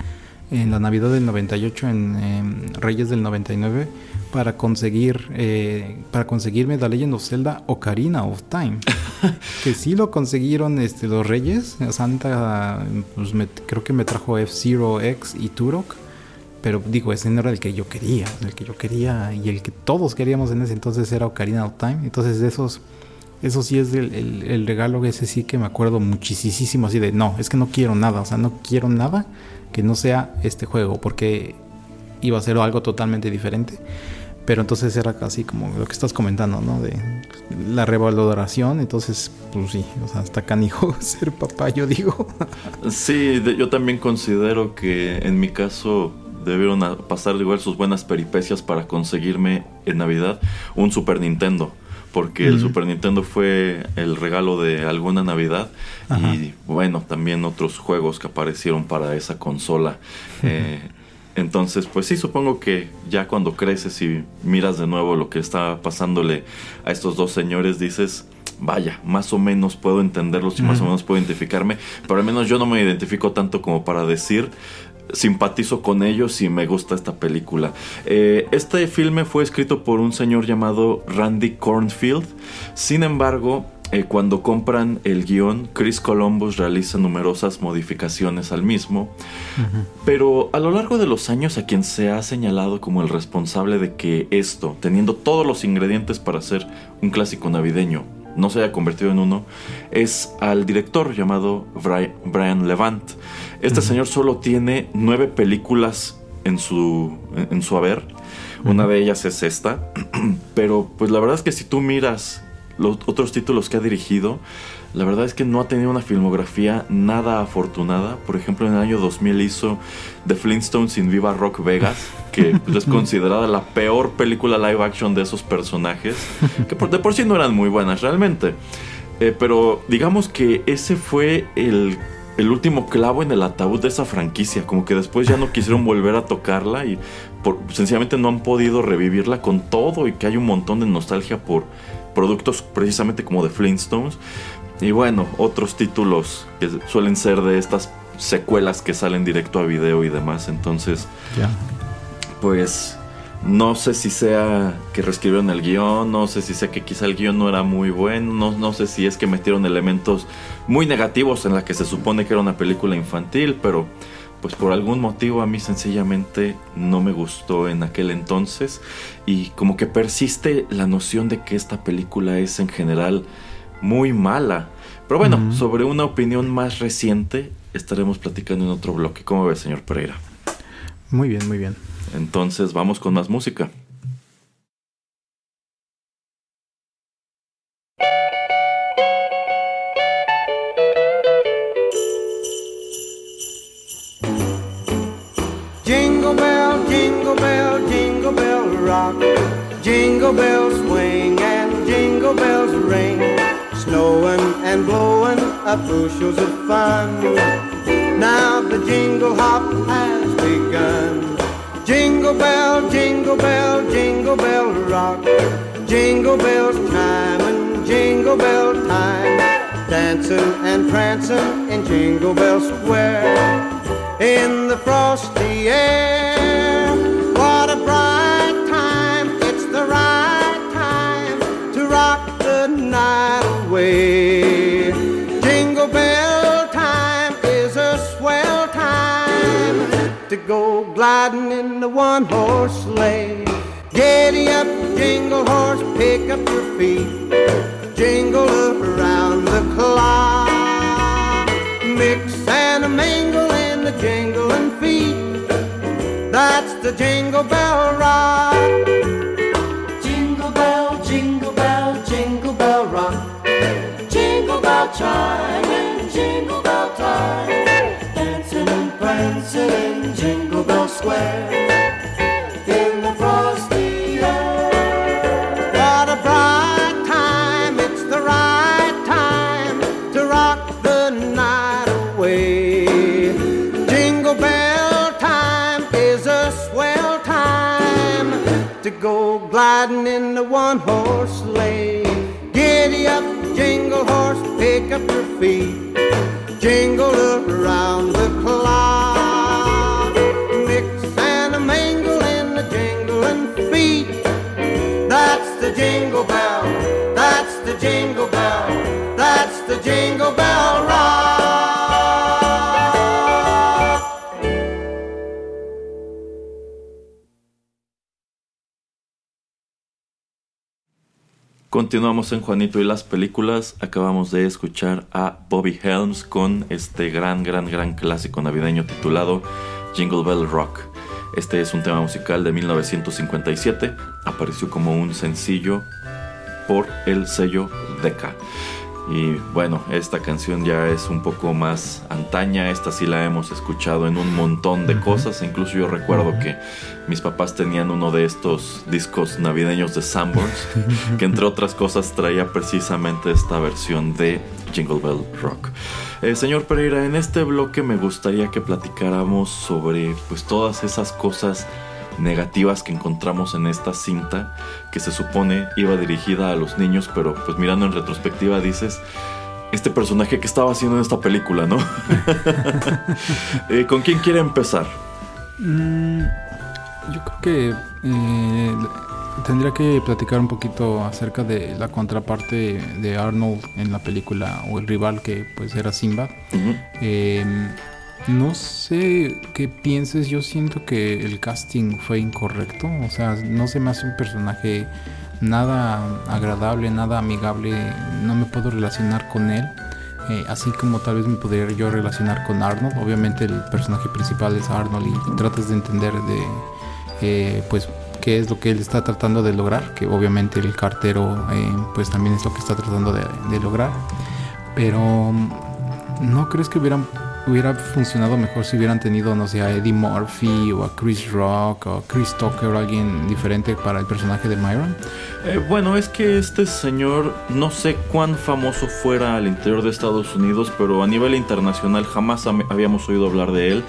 en la Navidad del noventa y ocho, en eh, Reyes del noventa y nueve, para conseguir eh, para conseguirme The Legend of Zelda Ocarina of Time, que sí lo consiguieron este, los Reyes. Santa pues, me, creo que me trajo F-Zero X y Turok, pero digo, ese no era el que yo quería, el que yo quería y el que todos queríamos en ese entonces era Ocarina of Time. Entonces esos Eso sí es el, el, el regalo, ese sí que me acuerdo muchísimo, así de no, es que no quiero nada, o sea, no quiero nada que no sea este juego, porque iba a ser algo totalmente diferente. Pero entonces era casi como lo que estás comentando, ¿no? De la revaloración. Entonces, pues sí, o sea, hasta canijo ser papá, yo digo. Sí, de, yo también considero que en mi caso debieron pasar igual sus buenas peripecias para conseguirme en Navidad un Super Nintendo. Porque el uh-huh. Super Nintendo fue el regalo de alguna Navidad. Ajá. Y bueno, también otros juegos que aparecieron para esa consola. Uh-huh. Eh, entonces, pues sí, supongo que ya cuando creces y miras de nuevo lo que está pasándole a estos dos señores, dices, vaya, más o menos puedo entenderlos y uh-huh. más o menos puedo identificarme. Pero al menos yo no me identifico tanto como para decir, simpatizo con ellos y me gusta esta película. Eh, este filme fue escrito por un señor llamado Randy Cornfield. Sin embargo, eh, cuando compran el guión, Chris Columbus realiza numerosas modificaciones al mismo. Uh-huh. Pero a lo largo de los años, a quien se ha señalado como el responsable de que esto, teniendo todos los ingredientes para ser un clásico navideño, no se haya convertido en uno, es al director llamado Brian Levant. Este uh-huh. señor solo tiene nueve películas en su, en su haber. Uh-huh. Una de ellas es esta. Pero pues la verdad es que si tú miras los otros títulos que ha dirigido, la verdad es que no ha tenido una filmografía nada afortunada. Por ejemplo, en el año dos mil hizo The Flintstones in Viva Rock Vegas, que es considerada la peor película live action de esos personajes, que por, de por sí no eran muy buenas realmente. Eh, pero digamos que ese fue el, el último clavo en el ataúd de esa franquicia. Como que después ya no quisieron volver a tocarla y por, sencillamente no han podido revivirla con todo y que hay un montón de nostalgia por productos precisamente como The Flintstones. Y bueno, otros títulos que suelen ser de estas secuelas que salen directo a video y demás. Entonces, yeah. pues no sé si sea que reescribieron el guión, no sé si sea que quizá el guión no era muy bueno, no, no sé si es que metieron elementos muy negativos en la que se supone que era una película infantil, pero pues por algún motivo a mí sencillamente no me gustó en aquel entonces. Y como que persiste la noción de que esta película es en general muy mala. Pero bueno, uh-huh. sobre una opinión más reciente estaremos platicando en otro bloque. ¿Cómo ves, señor Pereira? Muy bien, muy bien. Entonces vamos con más música. Jingle bell, jingle bell, jingle bell rock. Jingle bells swing and jingle bells ring. Snowing and blowing up bushels of fun. Now the jingle hop has begun. Jingle bell, jingle bell, jingle bell rock. Jingle bells time and jingle bell time. Dancing and prancing in Jingle Bell Square. In the frosty air. What a bright time. It's the right time to rock the night. Jingle bell time is a swell time to go gliding in the one-horse sleigh. Giddy up, jingle horse, pick up your feet. Jingle around the clock. Mix and a mingle in the jingling feet. That's the jingle bell rock. Jingle bell, jingle bell, jingle bell rock. Jingle bell chime in jingle bell time. Dancing and prancing in Jingle Bell Square. In the frosty air. What a bright time, it's the right time to rock the night away. Jingle bell time is a swell time to go gliding in the one-horse sleigh. Giddy up, jingle horse, pick up your feet. Jingle around the clock. Mix and a mingle in the jingling feet. That's the jingle bell. That's the jingle bell. That's the jingle bell rock. Continuamos en Juanito y las Películas. Acabamos de escuchar a Bobby Helms con este gran, gran, gran clásico navideño titulado Jingle Bell Rock. Este es un tema musical de mil novecientos cincuenta y siete. Apareció como un sencillo por el sello Decca. Y bueno, esta canción ya es un poco más antaña. Esta sí la hemos escuchado en un montón de cosas. Incluso yo recuerdo que mis papás tenían uno de estos discos navideños de Sanborns, que entre otras cosas traía precisamente esta versión de Jingle Bell Rock. Eh, señor Pereira, en este bloque me gustaría que platicáramos sobre pues todas esas cosas negativas que encontramos en esta cinta que se supone iba dirigida a los niños, pero pues mirando en retrospectiva dices, este personaje que estaba haciendo en esta película, ¿no? eh, ¿Con quién quiere empezar? Mm, yo creo que eh, tendría que platicar un poquito acerca de la contraparte de Arnold en la película, o el rival que pues era Sinbad. Uh-huh. eh, No sé qué pienses, yo siento que el casting fue incorrecto, o sea, no se me hace un personaje nada agradable, nada amigable, no me puedo relacionar con él, eh, así como tal vez me podría yo relacionar con Arnold. Obviamente el personaje principal es Arnold y tratas de entender de, eh, pues, qué es lo que él está tratando de lograr, que obviamente el cartero, eh, pues, también es lo que está tratando de, de lograr, pero ¿no crees que hubieran... Hubiera funcionado mejor si hubieran tenido, no sé, a Eddie Murphy o a Chris Rock o a Chris Tucker o alguien diferente para el personaje de Myron? Eh, bueno, es que este señor, no sé cuán famoso fuera al interior de Estados Unidos, pero a nivel internacional jamás am- habíamos oído hablar de él.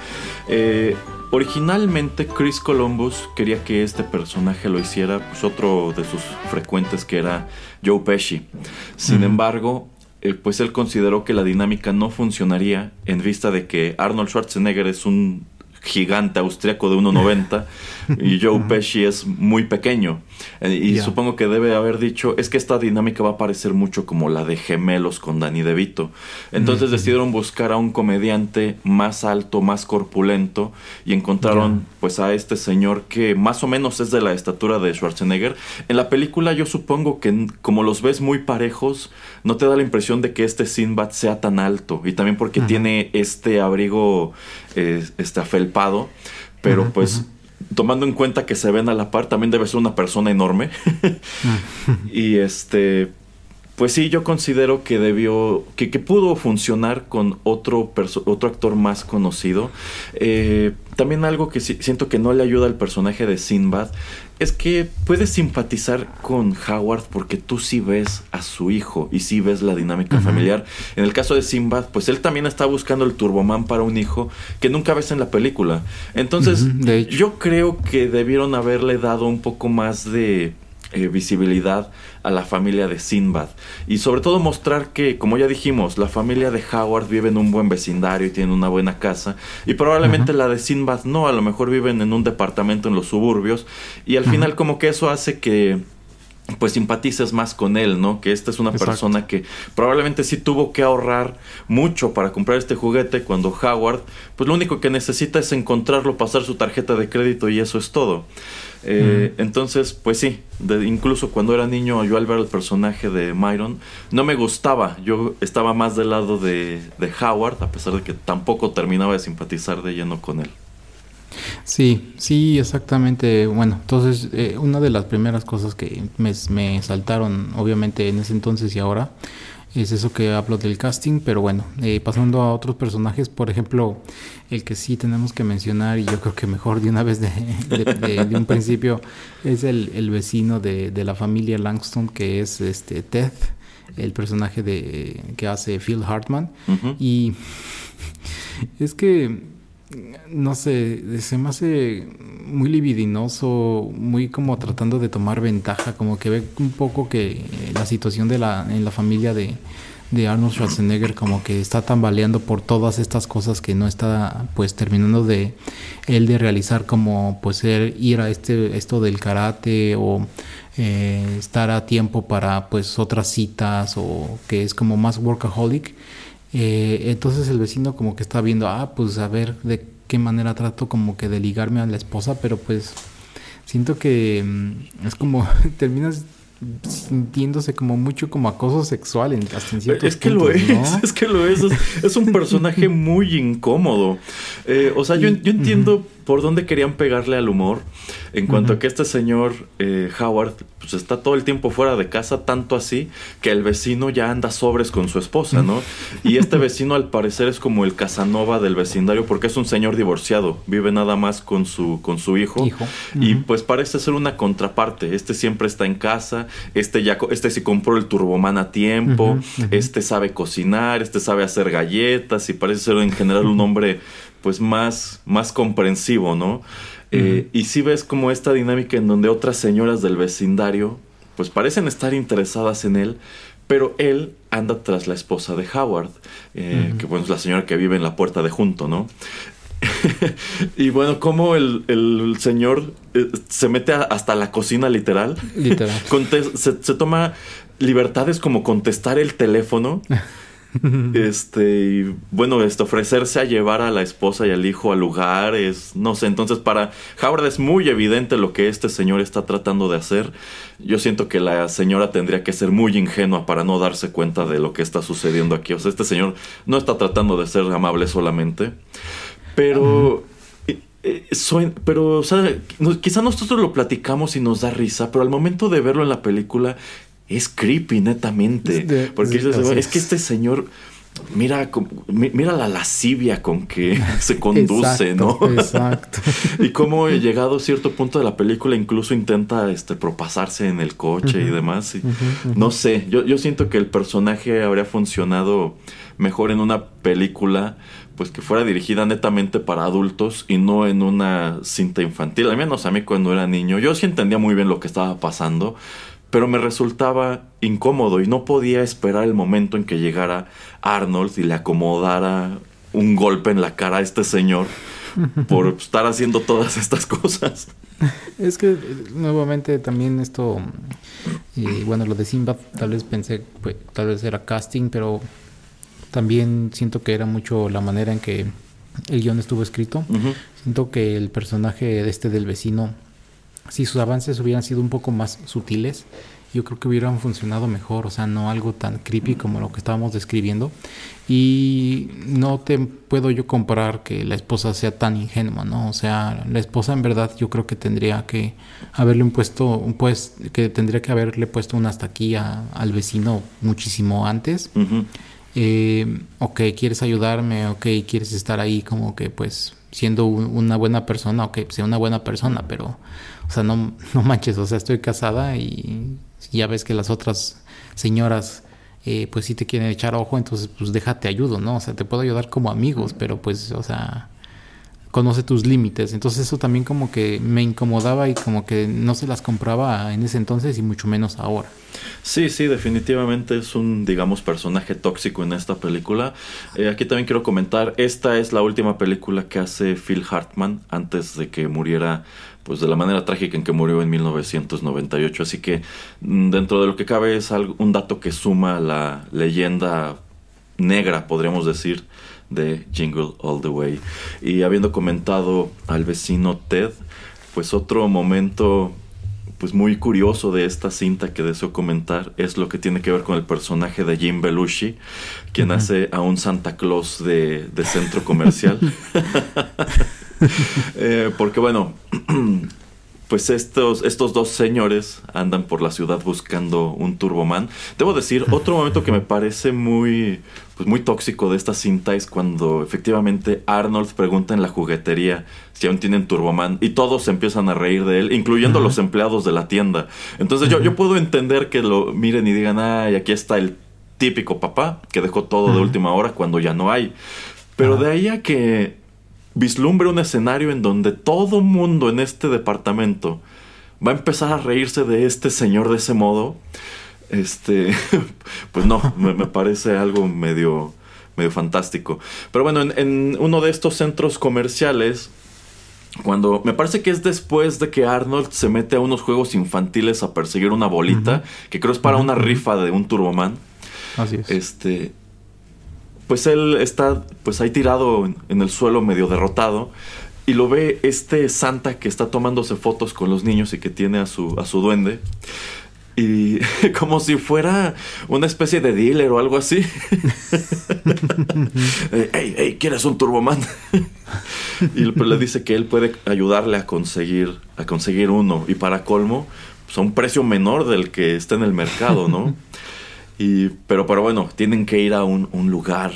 Eh, originalmente Chris Columbus quería que este personaje lo hiciera pues, otro de sus frecuentes que era Joe Pesci. Sin mm. embargo... pues él consideró que la dinámica no funcionaría en vista de que Arnold Schwarzenegger es un gigante austriaco de uno noventa y Joe Pesci es muy pequeño. Y yeah. supongo que debe haber dicho, es que esta dinámica va a parecer mucho como la de Gemelos con Danny DeVito. Entonces mm-hmm. decidieron buscar a un comediante más alto, más corpulento, y encontraron yeah. pues a este señor que más o menos es de la estatura de Schwarzenegger. En la película yo supongo que como los ves muy parejos, no te da la impresión de que este Sinbad sea tan alto. Y también porque uh-huh. tiene este abrigo eh, este afelpado, pero uh-huh. pues... Uh-huh. tomando en cuenta que se ven a la par, también debe ser una persona enorme. Y este... pues sí, yo considero que debió... Que, que pudo funcionar con otro, perso- otro actor más conocido. Eh, también algo que si- siento que no le ayuda al personaje de Sinbad es que puedes simpatizar con Howard porque tú sí ves a su hijo y sí ves la dinámica uh-huh. familiar. En el caso de Sinbad, pues él también está buscando el Turboman para un hijo que nunca ves en la película. Entonces, uh-huh, de hecho. Yo creo que debieron haberle dado un poco más de... Eh, visibilidad a la familia de Sinbad y sobre todo mostrar que, como ya dijimos, la familia de Howard vive en un buen vecindario y tiene una buena casa y probablemente uh-huh. la de Sinbad no, a lo mejor viven en un departamento en los suburbios y al uh-huh. final como que eso hace que pues simpatices más con él, ¿no? Que esta es una Exacto. persona que probablemente sí tuvo que ahorrar mucho para comprar este juguete cuando Howard, pues lo único que necesita es encontrarlo, pasar su tarjeta de crédito y eso es todo. Eh, mm. Entonces, pues sí, de, incluso cuando era niño yo al ver el personaje de Myron no me gustaba, yo estaba más del lado de, de Howard, a pesar de que tampoco terminaba de simpatizar de lleno con él. Sí, sí, exactamente. Bueno, entonces eh, una de las primeras cosas que me, me saltaron, obviamente en ese entonces y ahora, es eso que hablo del casting, pero bueno, eh, pasando a otros personajes, por ejemplo, el que sí tenemos que mencionar, y yo creo que mejor de una vez de, de, de, de un principio, es el, el vecino de, de la familia Langston, que es este Ted, el personaje de que hace Phil Hartman. Uh-huh. Y es que, no sé, se me hace muy libidinoso, muy como tratando de tomar ventaja, como que ve un poco que la situación de la en la familia de, de Arnold Schwarzenegger como que está tambaleando por todas estas cosas que no está pues terminando de él de realizar, como pues él ir a este esto del karate o eh, estar a tiempo para pues otras citas, o que es como más workaholic. Eh, entonces el vecino como que está viendo, ah, pues a ver de qué manera trato como que de ligarme a la esposa, pero pues siento que mm, es como terminas sintiéndose como mucho como acoso sexual en, hasta en ciertos es que puntos, lo es, ¿no? es que lo es, es, es un personaje muy incómodo. Eh, o sea, yo, yo entiendo uh-huh. por dónde querían pegarle al humor, en cuanto uh-huh. a que este señor eh, Howard pues está todo el tiempo fuera de casa, tanto así que el vecino ya anda sobres con su esposa, ¿no? Y este vecino al parecer es como el Casanova del vecindario, porque es un señor divorciado, vive nada más con su, con su hijo, hijo. Uh-huh. Y pues parece ser una contraparte. Este siempre está en casa, este ya este sí compró el Turboman a tiempo, uh-huh, uh-huh. este sabe cocinar, este sabe hacer galletas, y parece ser en general un hombre pues más, más comprensivo, ¿no? Eh, y sí ves como esta dinámica en donde otras señoras del vecindario pues parecen estar interesadas en él, pero él anda tras la esposa de Howard, eh, uh-huh. que bueno, es la señora que vive en la puerta de junto, ¿no? Y bueno, como el, el señor eh, se mete a, hasta la cocina literal, literal. Conte- se, se toma libertades como contestar el teléfono. Este, y bueno, esto, ofrecerse a llevar a la esposa y al hijo a lugares, no sé. Entonces, para Howard es muy evidente lo que este señor está tratando de hacer. Yo siento que la señora tendría que ser muy ingenua para no darse cuenta de lo que está sucediendo aquí. O sea, este señor no está tratando de ser amable solamente, pero... Soy, pero, o sea, quizá nosotros lo platicamos y nos da risa, pero al momento de verlo en la película es creepy netamente, de, porque de, es, es que este señor mira, mira la lascivia con que se conduce, exacto, ¿no? Exacto. Y cómo llegado a cierto punto de la película incluso intenta este propasarse en el coche uh-huh. y demás. Y uh-huh, uh-huh. No sé, yo, yo siento que el personaje habría funcionado mejor en una película pues que fuera dirigida netamente para adultos y no en una cinta infantil. Al menos a mí cuando era niño, yo sí entendía muy bien lo que estaba pasando, pero me resultaba incómodo y no podía esperar el momento en que llegara Arnold y le acomodara un golpe en la cara a este señor por estar haciendo todas estas cosas. Es que nuevamente también esto, y bueno, lo de Sinbad, tal vez pensé, pues, tal vez era casting, pero también siento que era mucho la manera en que el guión estuvo escrito. Uh-huh. Siento que el personaje este del vecino, si sus avances hubieran sido un poco más sutiles, yo creo que hubieran funcionado mejor. O sea, no algo tan creepy como lo que estábamos describiendo. Y no te puedo yo comparar que la esposa sea tan ingenua, ¿no? O sea, la esposa en verdad yo creo que tendría que haberle puesto, pues, que tendría que haberle puesto un hasta aquí a, al vecino muchísimo antes. Uh-huh. Eh, ok, ¿quieres ayudarme? Ok, ¿quieres estar ahí como que pues siendo un, una buena persona? Ok, sea una buena persona, pero... O sea, no, no manches, o sea, estoy casada y ya ves que las otras señoras, eh, pues sí te quieren echar ojo, entonces pues déjate ayudo, ¿no? O sea, te puedo ayudar como amigos, pero pues, o sea, conoce tus límites. Entonces eso también como que me incomodaba y como que no se las compraba en ese entonces y mucho menos ahora. Sí, sí, definitivamente es un, digamos, personaje tóxico en esta película. Eh, aquí también quiero comentar, esta es la última película que hace Phil Hartman antes de que muriera, pues de la manera trágica en que murió en mil novecientos noventa y ocho. Así que dentro de lo que cabe es algo, un dato que suma la leyenda negra, podríamos decir, de Jingle All The Way. Y habiendo comentado al vecino Ted, pues otro momento pues muy curioso de esta cinta que deseo comentar es lo que tiene que ver con el personaje de Jim Belushi, quien uh-huh. hace a un Santa Claus de, de centro comercial. eh, porque bueno, pues estos, estos dos señores andan por la ciudad buscando un Turboman. Debo decir, otro momento que me parece muy, pues muy tóxico de esta cinta es cuando efectivamente Arnold pregunta en la juguetería si aún tienen Turboman y todos empiezan a reír de él, incluyendo uh-huh. los empleados de la tienda. Entonces uh-huh. yo, yo puedo entender que lo miren y digan, ay, aquí está el típico papá que dejó todo uh-huh. de última hora cuando ya no hay. Pero uh-huh. de ahí a que vislumbre un escenario en donde todo mundo en este departamento va a empezar a reírse de este señor de ese modo, este, pues no, me, me parece algo medio, medio fantástico. Pero bueno, en, en uno de estos centros comerciales, cuando me parece que es después de que Arnold se mete a unos juegos infantiles a perseguir una bolita, uh-huh. que creo es para una rifa de un Turboman. Así es. Este, pues él está pues ahí tirado en, en el suelo, medio derrotado, y lo ve este Santa que está tomándose fotos con los niños y que tiene a su, a su duende. Y como si fuera una especie de dealer o algo así. ¡Ey, ey! ¿Quieres un Turboman? Y le dice que él puede ayudarle a conseguir, a conseguir uno. Y para colmo, pues a un precio menor del que está en el mercado, ¿no? Y, pero, pero bueno, tienen que ir a un, un lugar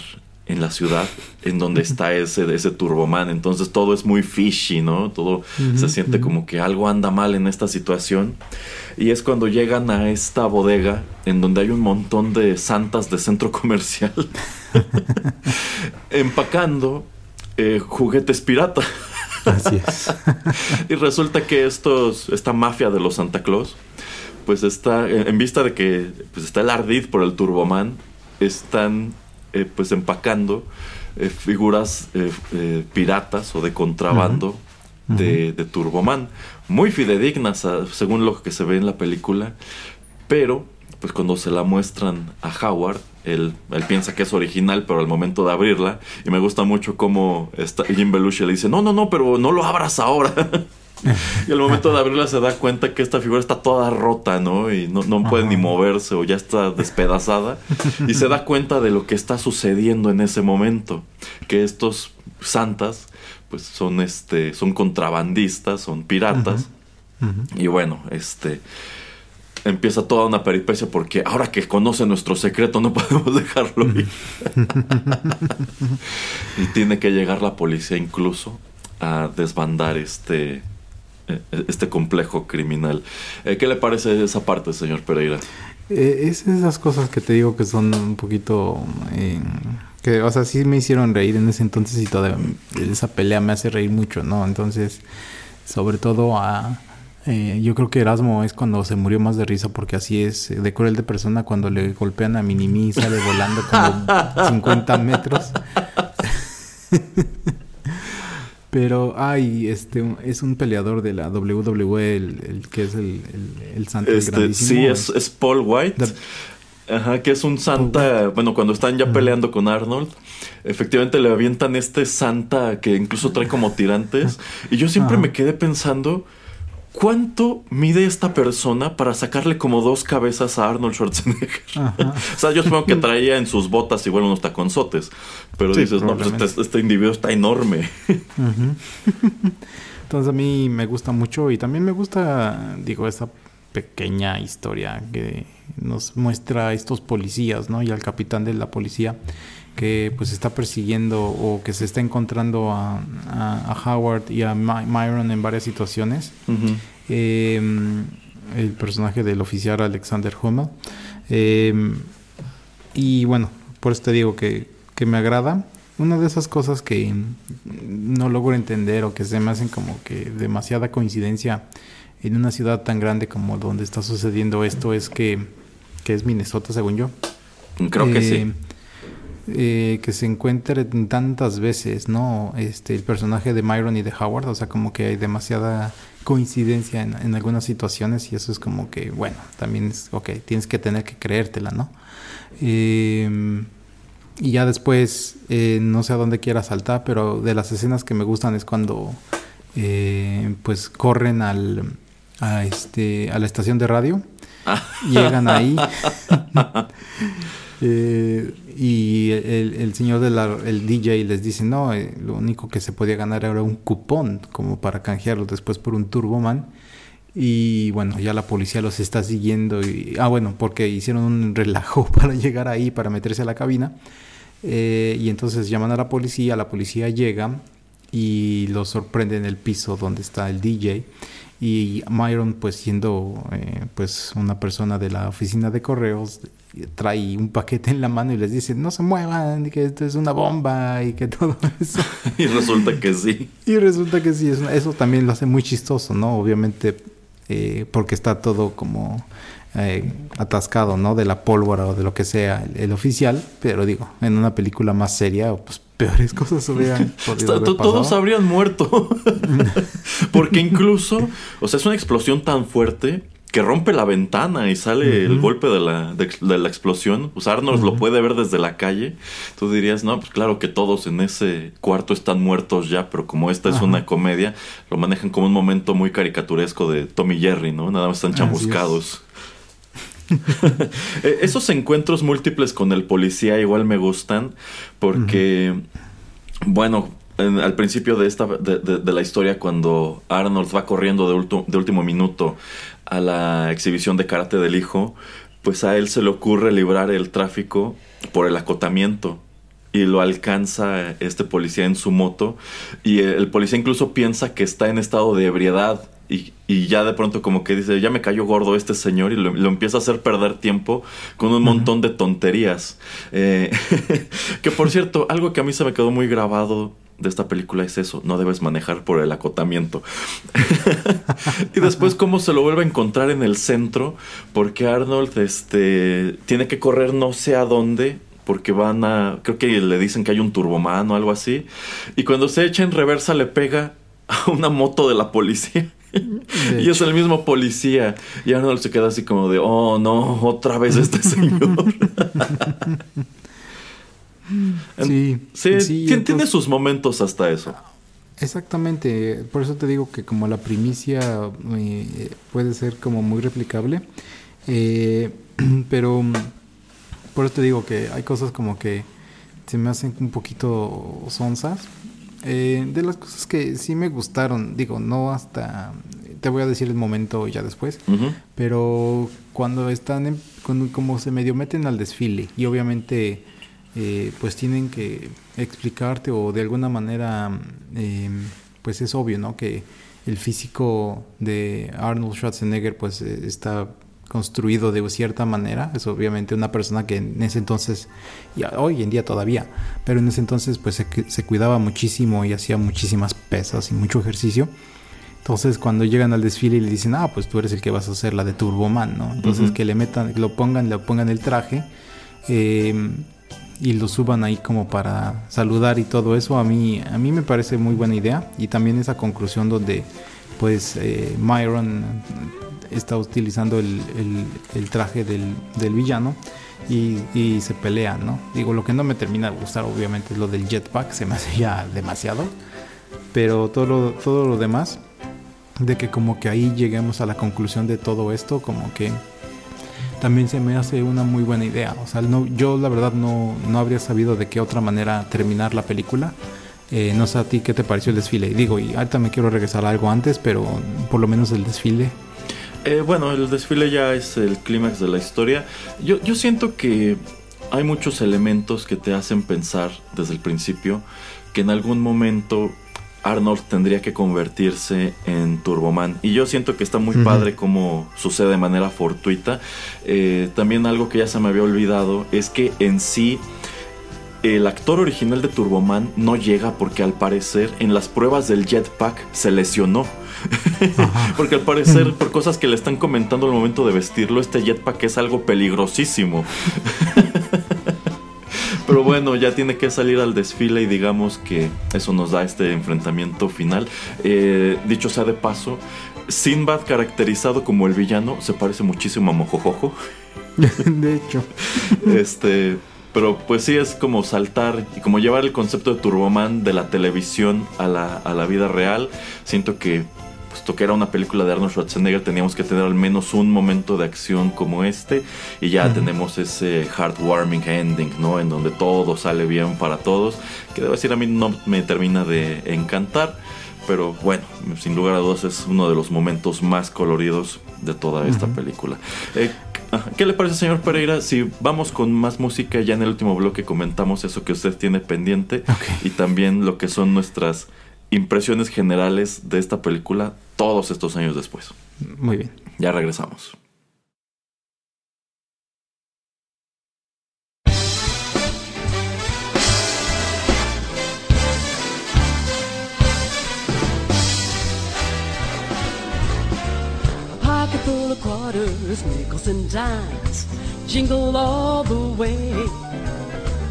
en la ciudad en donde está ese, ese Turboman. Entonces todo es muy fishy, ¿no? Todo uh-huh, se siente uh-huh. como que algo anda mal en esta situación. Y es cuando llegan a esta bodega en donde hay un montón de santas de centro comercial empacando eh, juguetes pirata. Así es. Y resulta que estos, esta mafia de los Santa Claus, pues está, en vista de que pues está el ardid por el Turboman, están Eh, pues empacando eh, figuras eh, eh, piratas o de contrabando uh-huh. de, de Turboman, muy fidedignas a, según lo que se ve en la película, pero pues cuando se la muestran a Howard, él, él piensa que es original, pero al momento de abrirla, y me gusta mucho cómo está, Jim Belushi le dice, no, no, no, pero no lo abras ahora. Y al momento de abrirla se da cuenta que esta figura está toda rota, ¿no? Y no, no puede ni moverse o ya está despedazada. Y se da cuenta de lo que está sucediendo en ese momento. Que estos santas, pues son este. son contrabandistas, son piratas. Uh-huh. Uh-huh. Y bueno, este. empieza toda una peripecia porque ahora que conoce nuestro secreto no podemos dejarlo ir. Y tiene que llegar la policía incluso a desbandar este. este complejo criminal. ¿Qué le parece esa parte, señor Pereira? Eh, es esas cosas que te digo que son un poquito eh, que, o sea, sí me hicieron reír en ese entonces y toda esa pelea me hace reír mucho, ¿no? Entonces, sobre todo a eh, yo creo que Erasmo es cuando se murió más de risa porque así es de cruel de persona cuando le golpean a Minimi y sale volando como cincuenta metros. Pero, ay, este, es un peleador de la doble u doble u E, el, el que es el, el, el santa este, grandísimo. Sí, es, es Paul White, The... ajá, que es un santa, bueno, cuando están ya peleando con Arnold, efectivamente le avientan este santa que incluso trae como tirantes, y yo siempre ah. me quedé pensando, ¿cuánto mide esta persona para sacarle como dos cabezas a Arnold Schwarzenegger? O sea, yo supongo que traía en sus botas igual unos taconzotes. Pero sí, dices, no, pues este, este individuo está enorme. Uh-huh. Entonces a mí me gusta mucho y también me gusta, digo, esa pequeña historia que nos muestra estos policías, ¿no? Y al capitán de la policía que pues está persiguiendo o que se está encontrando a, a, a Howard y a My- Myron en varias situaciones. Uh-huh. Eh, el personaje del oficial Alexander Hummel. Eh, y bueno, por eso te digo que, que me agrada. Una de esas cosas que no logro entender o que se me hacen como que demasiada coincidencia en una ciudad tan grande como donde está sucediendo esto es que, que es Minnesota, según yo. Creo eh, que sí. Eh, que se encuentren tantas veces, ¿no? Este, el personaje de Myron y de Howard, o sea, como que hay demasiada coincidencia en, en algunas situaciones y eso es como que, bueno, también es, ok, tienes que tener que creértela, ¿no? Eh, y ya después, eh, no sé a dónde quiera saltar, pero de las escenas que me gustan es cuando, eh, pues, corren al, a, este, a la estación de radio, llegan ahí... Eh, y el, el señor de la, el D J les dice no, eh, lo único que se podía ganar era un cupón como para canjearlo después por un Turboman. Y bueno, ya la policía los está siguiendo y, ah bueno, porque hicieron un relajo para llegar ahí, para meterse a la cabina, eh, y entonces llaman a la policía, la policía llega y los sorprende en el piso donde está el D J. Y Myron, pues siendo eh, pues una persona de la oficina de correos, trae un paquete en la mano y les dice no se muevan, que esto es una bomba y que todo eso. Y resulta que sí. Y resulta que sí. Eso, eso también lo hace muy chistoso, ¿no? Obviamente eh, porque está todo como eh, atascado, ¿no? De la pólvora o de lo que sea el, el oficial. Pero digo, en una película más seria, pues peores cosas hubieran podido haber pasado. Todos habrían muerto. Porque incluso, o sea, es una explosión tan fuerte que rompe la ventana y sale uh-huh. el golpe de la, de, de la explosión. O sea, Arnold uh-huh. lo puede ver desde la calle. Tú dirías, no, pues claro que todos en ese cuarto están muertos ya, pero como esta es uh-huh. una comedia, lo manejan como un momento muy caricaturesco de Tom y Jerry, ¿no? Nada más están chamuscados. Esos encuentros múltiples con el policía igual me gustan porque, uh-huh. bueno, en, al principio de esta de, de, de la historia, cuando Arnold va corriendo de, ultu, de último minuto a la exhibición de karate del hijo, pues a él se le ocurre librar el tráfico por el acotamiento. Y lo alcanza este policía en su moto. Y el policía incluso piensa que está en estado de ebriedad. Y, y ya de pronto como que dice, ya me cayó gordo este señor. Y lo, lo empieza a hacer perder tiempo con un montón de tonterías. Eh, que por cierto, algo que a mí se me quedó muy grabado de esta película es eso. No debes manejar por el acotamiento. Y después cómo se lo vuelve a encontrar en el centro. Porque Arnold este, tiene que correr no sé a dónde. Porque van a... creo que le dicen que hay un Turboman o algo así. Y cuando se echa en reversa le pega a una moto de la policía. De y hecho. Es el mismo policía. Y Arnold se queda así como de... oh, no, otra vez este señor. Sí. Sí, sí, ¿quién tiene sus momentos hasta eso? Exactamente. Por eso te digo que como la primicia eh, puede ser como muy replicable. Eh, pero... por eso te digo que hay cosas como que se me hacen un poquito sonsas. Eh, de las cosas que sí me gustaron, digo, no hasta... te voy a decir el momento ya después. Uh-huh. Pero cuando están... en, cuando, como se medio meten al desfile. Y obviamente eh, pues tienen que explicarte o de alguna manera... Eh, pues es obvio, ¿no? Que el físico de Arnold Schwarzenegger pues eh, está... construido de cierta manera. Es obviamente una persona que en ese entonces, y hoy en día todavía, pero en ese entonces pues se, se cuidaba muchísimo y hacía muchísimas pesas y mucho ejercicio. Entonces cuando llegan al desfile y le dicen, ah, pues tú eres el que vas a hacer la de Turboman, ¿no? Entonces uh-huh. que le metan, que lo pongan, le pongan el traje eh, y lo suban ahí como para saludar y todo eso. A mí, a mí me parece muy buena idea. Y también esa conclusión donde pues eh, Myron... está utilizando el, el, el traje del, del villano y, y se pelean, ¿no? Digo, lo que no me termina de gustar obviamente es lo del jetpack, se me hacía demasiado, pero todo lo, todo lo demás, de que como que ahí lleguemos a la conclusión de todo esto, como que también se me hace una muy buena idea. O sea, no, yo la verdad no, no habría sabido de qué otra manera terminar la película. Eh, no sé a ti qué te pareció el desfile. Digo, y ahorita me quiero regresar a algo antes, pero por lo menos el desfile... Eh, bueno, el desfile ya es el clímax de la historia. Yo, yo siento que hay muchos elementos que te hacen pensar desde el principio que en algún momento Arnold tendría que convertirse en Turboman. Y yo siento que está muy uh-huh. padre como sucede de manera fortuita. Eh, también algo que ya se me había olvidado es que en sí... el actor original de Turboman no llega porque al parecer en las pruebas del jetpack se lesionó. Porque al parecer, por cosas que le están comentando al momento de vestirlo, este jetpack es algo peligrosísimo. Pero bueno, ya tiene que salir al desfile y digamos que eso nos da este enfrentamiento final. Eh, dicho sea de paso, Sinbad, caracterizado como el villano, se parece muchísimo a Mojojojo. De hecho. Este... pero pues sí, es como saltar y como llevar el concepto de Turboman de la televisión a la, a la vida real. Siento que pues, que era una película de Arnold Schwarzenegger, teníamos que tener al menos un momento de acción como este, y ya uh-huh. tenemos ese heartwarming ending, ¿no? En donde todo sale bien para todos, que debo decir, a mí no me termina de encantar, pero bueno, sin lugar a dudas es uno de los momentos más coloridos de toda esta uh-huh. película. Eh, ¿Qué le parece, señor Pereira, si vamos con más música? Ya en el último bloque comentamos eso que usted tiene pendiente, okay. y también lo que son nuestras impresiones generales de esta película todos estos años después. Muy bien. Ya regresamos. Quarters, nickels and dimes, jingle all the way.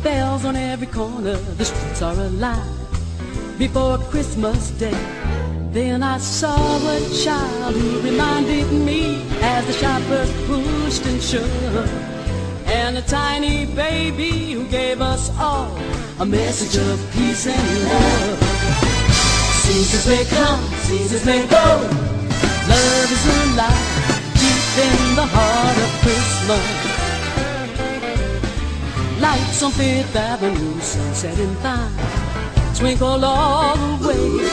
Bells on every corner, the streets are alive before Christmas Day. Then I saw a child who reminded me as the shoppers pushed and shoved, and a tiny baby who gave us all a message of peace and love. Seasons may come, seasons may go, love is alive in the heart of Christmas. Lights on Fifth Avenue, sunset and fire, twinkle all the way.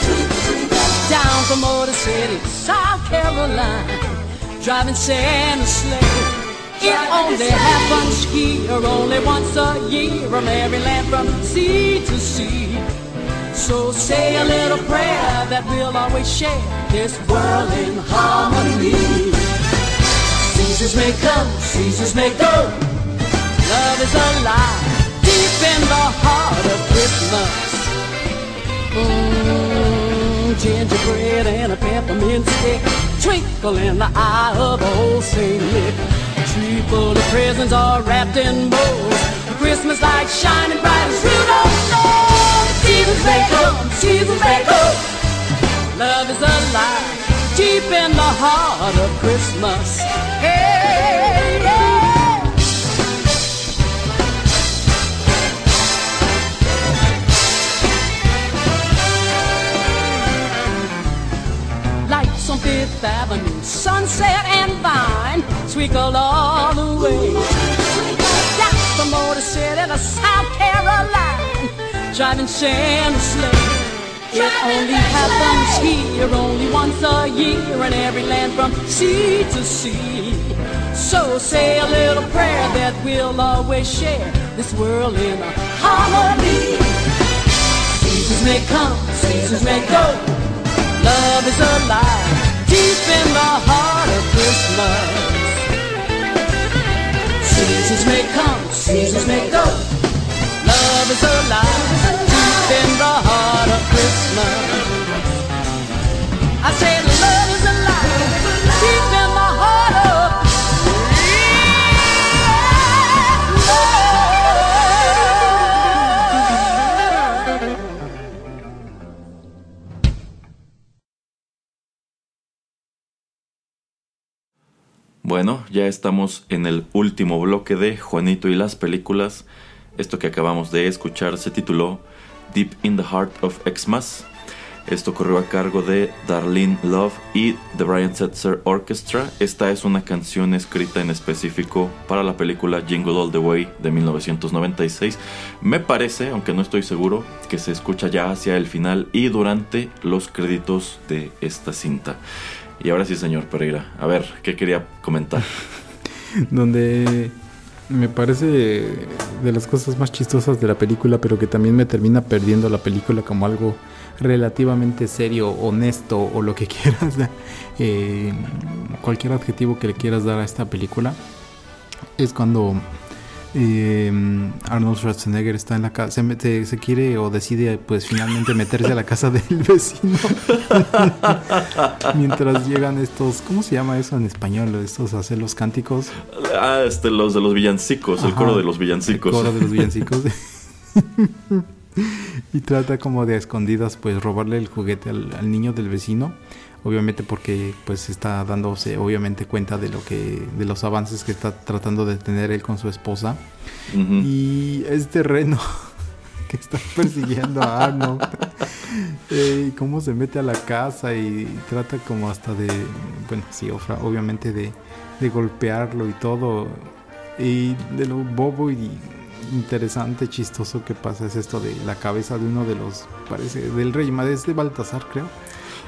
Down from Motor City, South Carolina, driving Santa's sleigh. It only happens here, only once a year, from every land, from sea to sea. So say a little prayer that we'll always share this world in harmony. Seasons may come, seasons may go, love is alive, deep in the heart of Christmas. Mmm, gingerbread and a peppermint stick, twinkle in the eye of old Saint Nick. A tree full of presents all wrapped in bows, the Christmas light shining bright as Rudolph's nose. Seasons may come, seasons may go, love is alive, deep in the heart of Christmas. Hey, yeah. Lights on Fifth Avenue, sunset and vine, twinkle all the way. Down from Motor City to South Carolina, driving Santa's sleigh. It only happens here, only once a year, in every land from sea to sea. So say a little prayer that we'll always share this world in a harmony. Seasons may come, seasons may go, love is alive, deep in the heart of Christmas. Seasons may come, seasons may go, love is alive, in the heart of Christmas. I said love is alive, deep in the heart of Christmas. Bueno, ya estamos en el último bloque de Juanito y las películas. Esto que acabamos de escuchar se tituló Deep in the Heart of Xmas. Esto corrió a cargo de Darlene Love y The Brian Setzer Orchestra. Esta es una canción escrita en específico para la película Jingle All The Way de mil novecientos noventa y seis. Me parece, aunque no estoy seguro, que se escucha ya hacia el final y durante los créditos de esta cinta. Y ahora sí, señor Pereira, a ver, ¿qué quería comentar? Donde... me parece de las cosas más chistosas de la película, pero que también me termina perdiendo la película como algo relativamente serio, honesto o lo que quieras, eh, cualquier adjetivo que le quieras dar a esta película, es cuando eh, Arnold Schwarzenegger está en la casa, se, mete, se quiere o decide pues finalmente meterse a la casa del vecino mientras llegan estos, ¿cómo se llama eso en español? Estos hacer los cánticos. Ah, este, los de los villancicos. Ajá, el coro de los villancicos. El coro de los villancicos. Y trata como de a escondidas pues robarle el juguete al, al niño del vecino. Obviamente porque pues está dándose obviamente cuenta de lo que, de los avances que está tratando de tener él con su esposa. Uh-huh. Y este reno que está persiguiendo a Arnold Eh, cómo se mete a la casa y trata como hasta de, bueno, sí, ofra, obviamente de, de golpearlo y todo. Y de lo bobo y interesante, chistoso que pasa es esto de la cabeza de uno de los, parece, del rey, es de Baltasar, creo,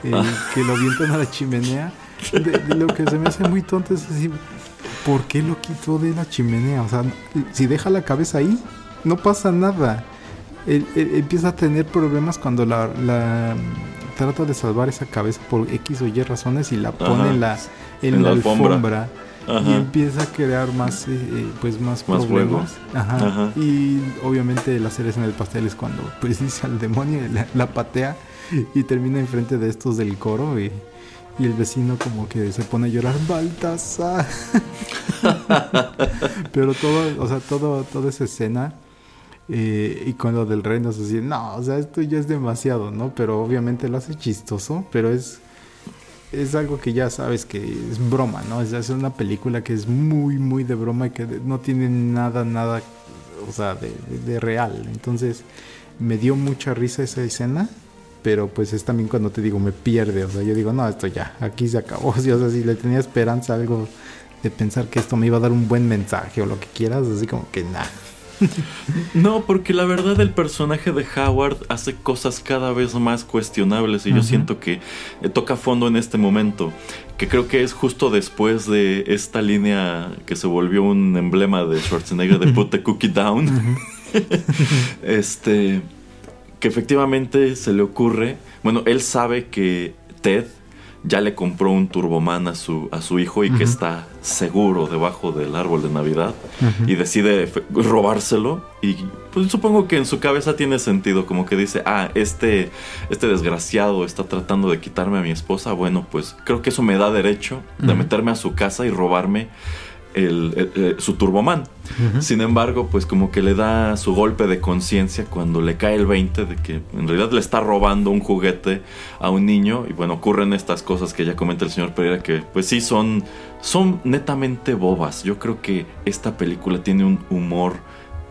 eh, ah. que lo avientan a la chimenea. De, de lo que se me hace muy tonto es así, ¿por qué lo quitó de la chimenea? O sea, si deja la cabeza ahí, no pasa nada. Él, él empieza a tener problemas cuando la, la trata de salvar esa cabeza por X o Y razones y la pone Ajá, en la, en en la alfombra. alfombra. Ajá. Y empieza a crear más, eh, pues más, más problemas. Ajá. Ajá. Y obviamente la cereza en el pastel es cuando pues dice al demonio, la, la patea y termina enfrente de estos del coro y, y el vecino como que se pone a llorar, Baltasar. Pero todo, o sea, todo, toda esa escena eh, y con lo del rey nos dice, no, o sea, esto ya es demasiado, ¿no? Pero obviamente lo hace chistoso, pero es... es algo que ya sabes que es broma, ¿no? Es una película que es muy, muy de broma y que no tiene nada, nada, o sea, de, de, de real. Entonces, me dio mucha risa esa escena, pero pues es también cuando te digo, me pierde. O sea, yo digo, no, esto ya, aquí se acabó. O sea, si le tenía esperanza algo de pensar que esto me iba a dar un buen mensaje o lo que quieras, así como que nada. No, porque la verdad el personaje de Howard hace cosas cada vez más cuestionables y uh-huh. yo siento que toca fondo en este momento, que creo que es justo después de esta línea que se volvió un emblema de Schwarzenegger de put the cookie down. Uh-huh. Este, que efectivamente se le ocurre, bueno, él sabe que Ted ya le compró un Turboman a su, a su hijo y uh-huh. que está seguro debajo del árbol de Navidad uh-huh. y decide fe- robárselo y pues supongo que en su cabeza tiene sentido, como que dice, ah, este, este desgraciado está tratando de quitarme a mi esposa, bueno, pues creo que eso me da derecho uh-huh. de meterme a su casa y robarme el, el, el, su Turboman. Uh-huh. Sin embargo, pues como que le da su golpe de conciencia cuando le cae el veinte de que en realidad le está robando un juguete a un niño. Y bueno, ocurren estas cosas que ya comenta el señor Pereira, que pues sí son, son netamente bobas. Yo creo que esta película tiene un humor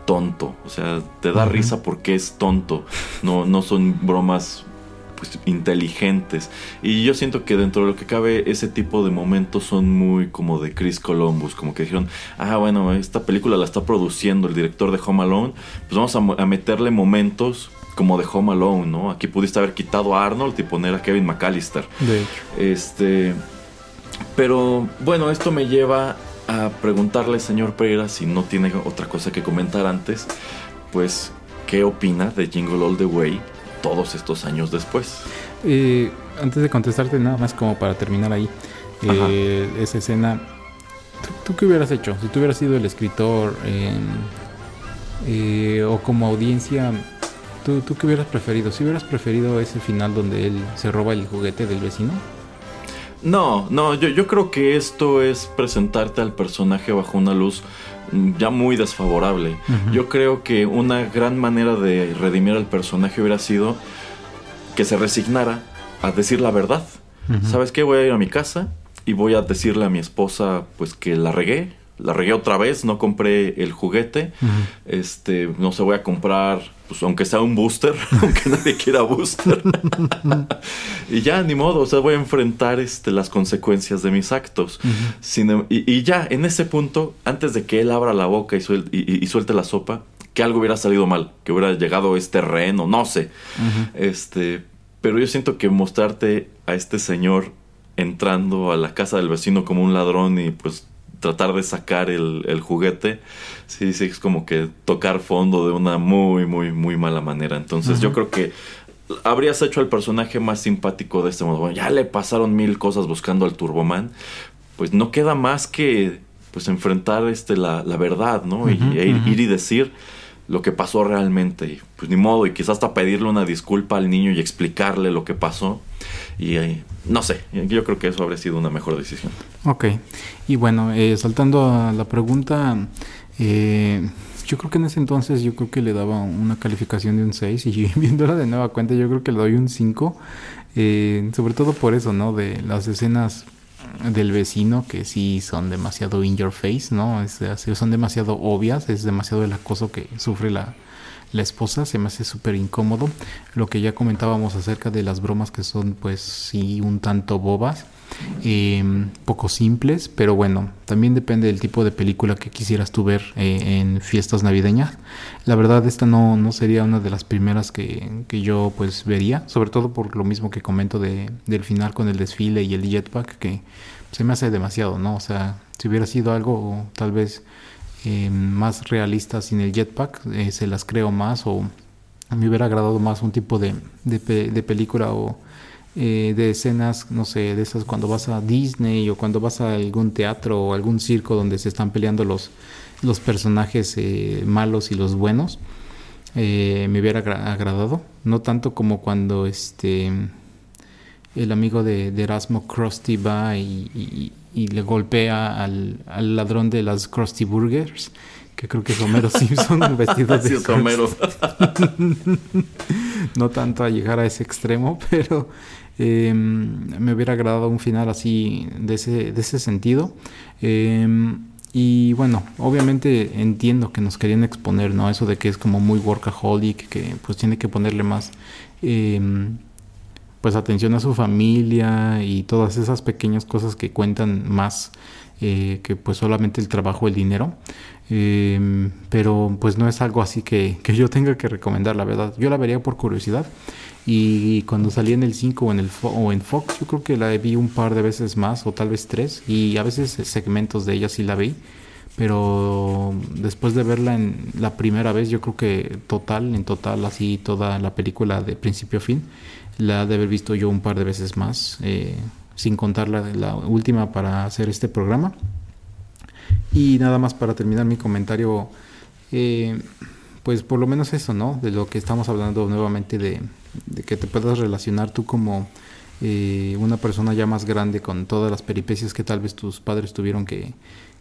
tonto. O sea, te da uh-huh. risa porque es tonto. No, no son bromas pues inteligentes. Y yo siento que dentro de lo que cabe, ese tipo de momentos son muy como de Chris Columbus, como que dijeron, ah, bueno, esta película la está produciendo el director de Home Alone, pues vamos a, a meterle momentos como de Home Alone, ¿no? Aquí pudiste haber quitado a Arnold y poner a Kevin McAllister. De hecho. Este, pero bueno, esto me lleva a preguntarle, señor Pereira, si no tiene otra cosa que comentar antes, pues, ¿qué opina de Jingle All The Way todos estos años después? Eh, antes de contestarte, nada más como para terminar ahí, eh, esa escena, ¿tú, ¿tú qué hubieras hecho? Si tú hubieras sido el escritor eh, eh, o como audiencia, ¿tú, ¿tú qué hubieras preferido? ¿Si hubieras preferido ese final donde él se roba el juguete del vecino? No, no, yo, yo creo que esto es presentarte al personaje bajo una luz ya muy desfavorable. Uh-huh. Yo creo que una gran manera de redimir al personaje hubiera sido que se resignara a decir la verdad. Uh-huh. ¿Sabes qué? Voy a ir a mi casa y voy a decirle a mi esposa pues que la regué, la regué otra vez, no compré el juguete. Uh-huh. Este, no sé, voy a comprar pues aunque sea un booster, aunque nadie quiera booster. Y ya, ni modo, o sea, voy a enfrentar este, las consecuencias de mis actos. Uh-huh. Sin, y, y ya, en ese punto, antes de que él abra la boca y suelte, y, y suelte la sopa, que algo hubiera salido mal, que hubiera llegado este rehén o no sé. Uh-huh. Este, pero yo siento que mostrarte a este señor entrando a la casa del vecino como un ladrón y pues tratar de sacar el, el juguete, sí, sí, es como que tocar fondo de una muy, muy, muy mala manera. Entonces, ajá, yo creo que habrías hecho al personaje más simpático de este modo. Bueno, ya le pasaron mil cosas buscando al Turboman. Pues no queda más que pues enfrentar este, la, la verdad, ¿no? Ajá, y, e ir, ir y decir lo que pasó realmente. Y pues ni modo, y quizás hasta pedirle una disculpa al niño y explicarle lo que pasó. Y eh, no sé, yo creo que eso habría sido una mejor decisión. Ok, y bueno, eh, saltando a la pregunta, eh, yo creo que en ese entonces yo creo que le daba una calificación de un seis y viéndola de nueva cuenta yo creo que le doy un cinco, eh, sobre todo por eso, ¿no? De las escenas del vecino que sí son demasiado in your face, ¿no? Es, son demasiado obvias, es demasiado el acoso que sufre la, la esposa, se me hace súper incómodo. Lo que ya comentábamos acerca de las bromas que son, pues sí, un tanto bobas, eh, poco simples, pero bueno, también depende del tipo de película que quisieras tú ver eh, en fiestas navideñas. La verdad, esta no, no sería una de las primeras que, que yo pues vería, sobre todo por lo mismo que comento de, del final con el desfile y el jetpack, que se me hace demasiado, ¿no? O sea, si hubiera sido algo tal vez eh, más realista sin el jetpack, eh, se las creo más, o me hubiera agradado más un tipo de, de, pe- de película o eh, de escenas, no sé, de esas cuando vas a Disney o cuando vas a algún teatro o algún circo donde se están peleando los, los personajes eh, malos y los buenos. Eh, me hubiera agra- agradado, no tanto como cuando este... el amigo de, de Erasmo, Krusty, va y, y, y le golpea al, al ladrón de las Krusty Burgers, que creo que es Homero Simpson vestido de Homero. No tanto a llegar a ese extremo, pero eh, me hubiera agradado un final así de ese, de ese sentido. Eh, y bueno, obviamente entiendo que nos querían exponer, ¿no? Eso de que es como muy workaholic, que pues tiene que ponerle más... Eh, pues atención a su familia y todas esas pequeñas cosas que cuentan más eh, que pues solamente el trabajo, el dinero, eh, pero pues no es algo así que, que yo tenga que recomendar, la verdad. Yo la vería por curiosidad, y cuando salí en el cinco o en, el fo- o en Fox, yo creo que la vi un par de veces más, o tal vez tres, y a veces segmentos de ella sí la vi, pero después de verla en la primera vez, yo creo que total, en total, así toda la película de principio a fin, la de haber visto yo un par de veces más, eh, sin contar la, la última para hacer este programa. Y nada más para terminar mi comentario, eh, pues por lo menos eso, ¿no? De lo que estamos hablando nuevamente de, de que te puedas relacionar tú como eh, una persona ya más grande con todas las peripecias que tal vez tus padres tuvieron que,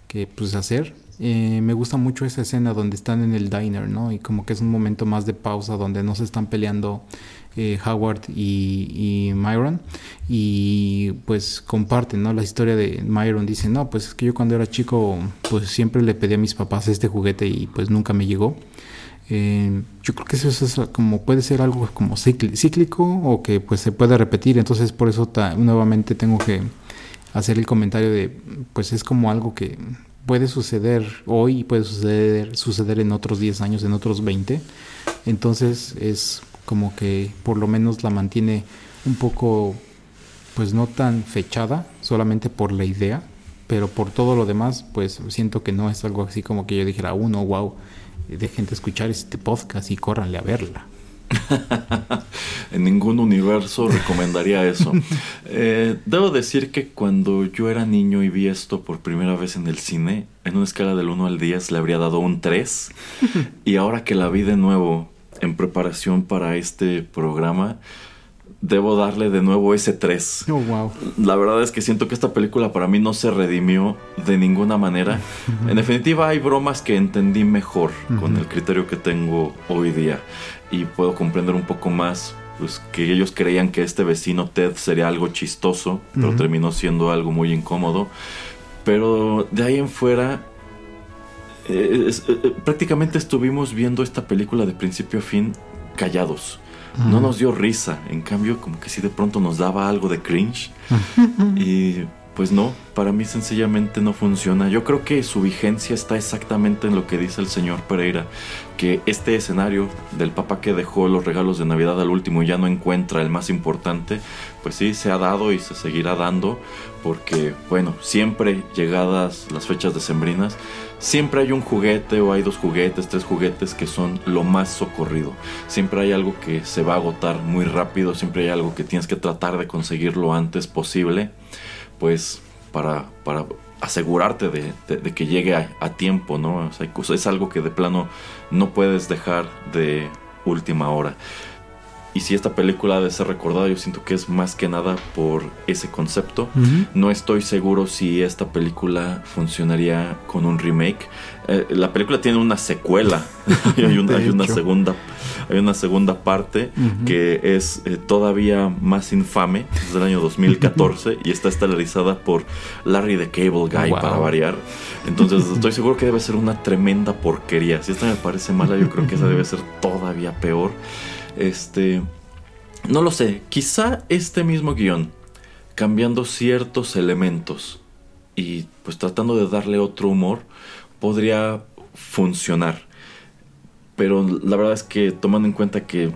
que pues hacer. Eh, me gusta mucho esa escena donde están en el diner, ¿no? Y como que es un momento más de pausa donde no se están peleando Eh, Howard y, y Myron, y pues comparten, ¿no? La historia de Myron dice, no, pues es que yo cuando era chico pues siempre le pedí a mis papás este juguete y pues nunca me llegó. Eh, yo creo que eso es como, puede ser algo como cíclico o que pues se puede repetir, entonces por eso ta- nuevamente tengo que hacer el comentario de pues es como algo que puede suceder hoy y puede suceder, suceder en otros diez años, en otros veinte, entonces es como que por lo menos la mantiene un poco, pues no tan fechada, solamente por la idea, pero por todo lo demás, pues siento que no es algo así como que yo dijera, uno, wow, dejen de escuchar este podcast y córranle a verla. En ningún universo recomendaría eso. Eh, debo decir que cuando yo era niño y vi esto por primera vez en el cine, en una escala del uno al diez le habría dado un tres, y ahora que la vi de nuevo en preparación para este programa, debo darle de nuevo ese tres. Oh, wow. La verdad es que siento que esta película para mí no se redimió de ninguna manera. Uh-huh. En definitiva, hay bromas que entendí mejor, uh-huh, con el criterio que tengo hoy día, y puedo comprender un poco más pues que ellos creían que este vecino Ted sería algo chistoso, uh-huh, pero terminó siendo algo muy incómodo. Pero de ahí en fuera, Eh, es, eh, prácticamente estuvimos viendo esta película de principio a fin callados. Uh-huh. No nos dio risa. En cambio, como que sí de pronto nos daba algo de cringe. Uh-huh. Y pues no, para mí sencillamente no funciona. Yo creo que su vigencia está exactamente en lo que dice el señor Pereira, que este escenario del papá que dejó los regalos de Navidad al último y ya no encuentra el más importante, pues sí, se ha dado y se seguirá dando, porque bueno, siempre llegadas las fechas decembrinas, siempre hay un juguete o hay dos juguetes, tres juguetes que son lo más socorrido. Siempre hay algo que se va a agotar muy rápido, siempre hay algo que tienes que tratar de conseguir lo antes posible, pues para, para asegurarte de, de, de que llegue a, a tiempo, ¿no? O sea, es algo que de plano no puedes dejar de última hora. Y si esta película ha de ser recordada, yo siento que es más que nada por ese concepto. Uh-huh. No estoy seguro si esta película funcionaría con un remake. Eh, la película tiene una secuela. hay una, hay una segunda, Hay una segunda parte uh-huh. que es eh, todavía más infame, es del año dos mil catorce y está estelarizada por Larry the Cable Guy, wow. para variar. Entonces estoy seguro que debe ser una tremenda porquería. Si esta me parece mala, yo creo que esa debe ser todavía peor. Este, no lo sé, quizá este mismo guión, cambiando ciertos elementos y pues tratando de darle otro humor, podría funcionar. Pero la verdad es que, tomando en cuenta que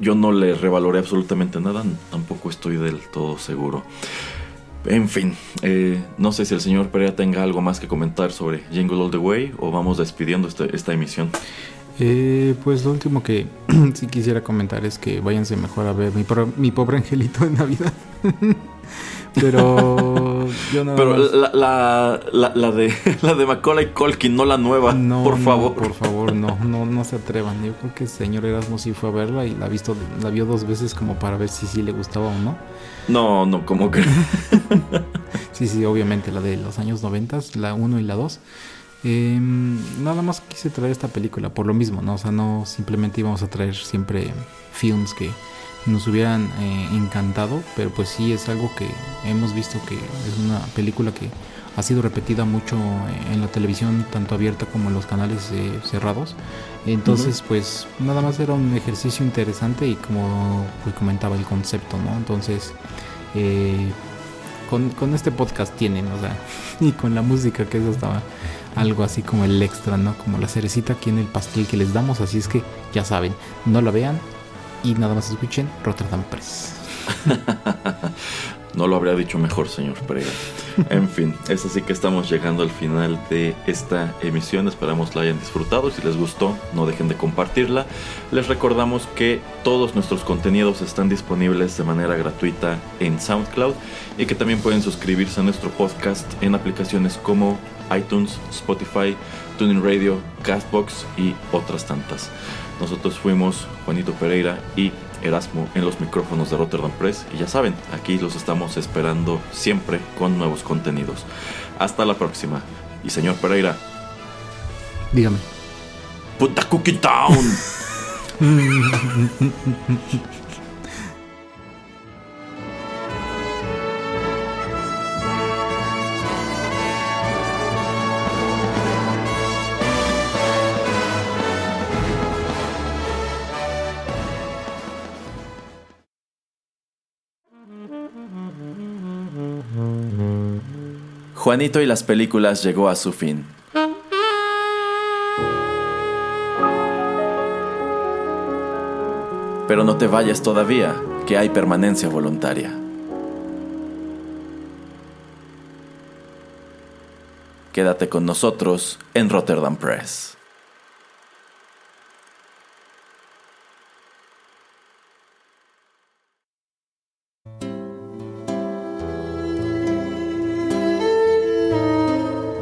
yo no le revaloré absolutamente nada, tampoco estoy del todo seguro. En fin, eh, no sé si el señor Pereira tenga algo más que comentar sobre Jingle All The Way o vamos despidiendo este, esta emisión. Eh, pues lo último que sí quisiera comentar es que váyanse mejor a ver mi, pro, mi pobre angelito en Navidad. Pero yo nada Pero más... la, la, la, la de la de Macaulay Culkin, no la nueva, no, por no, favor. Por favor, no, no, no se atrevan. Yo creo que el señor Erasmo sí fue a verla y la visto, la vio dos veces como para ver si sí le gustaba o no. No, no, como que sí, sí, obviamente, la de los años noventas, la uno y la dos. Eh, nada más quise traer esta película por lo mismo, ¿no? O sea, no simplemente íbamos a traer siempre films que nos hubieran eh, encantado, pero pues sí es algo que hemos visto que es una película que ha sido repetida mucho en la televisión, tanto abierta como en los canales eh, cerrados. Entonces, uh-huh. pues nada más era un ejercicio interesante y como pues, comentaba el concepto, ¿no? Entonces, eh, con, con este podcast tienen, o sea, y con la música, que eso estaba algo así como el extra, ¿no? Como la cerecita aquí en el pastel que les damos, así es que ya saben, no la vean y nada más escuchen Rotterdam Press. No lo habría dicho mejor, señor Pereira. En fin, es así que estamos llegando al final de esta emisión. Esperamos la hayan disfrutado. Si les gustó, no dejen de compartirla. Les recordamos que todos nuestros contenidos están disponibles de manera gratuita en SoundCloud y que también pueden suscribirse a nuestro podcast en aplicaciones como iTunes, Spotify, TuneIn Radio, Castbox y otras tantas. Nosotros fuimos Juanito Pereira y Erasmo en los micrófonos de Rotterdam Press y ya saben, aquí los estamos esperando siempre con nuevos contenidos. Hasta la próxima. Y señor Pereira, dígame. ¡Puta Cookie Town! Juanito y las películas llegó a su fin. Pero no te vayas todavía, que hay permanencia voluntaria. Quédate con nosotros en Rotterdam Press.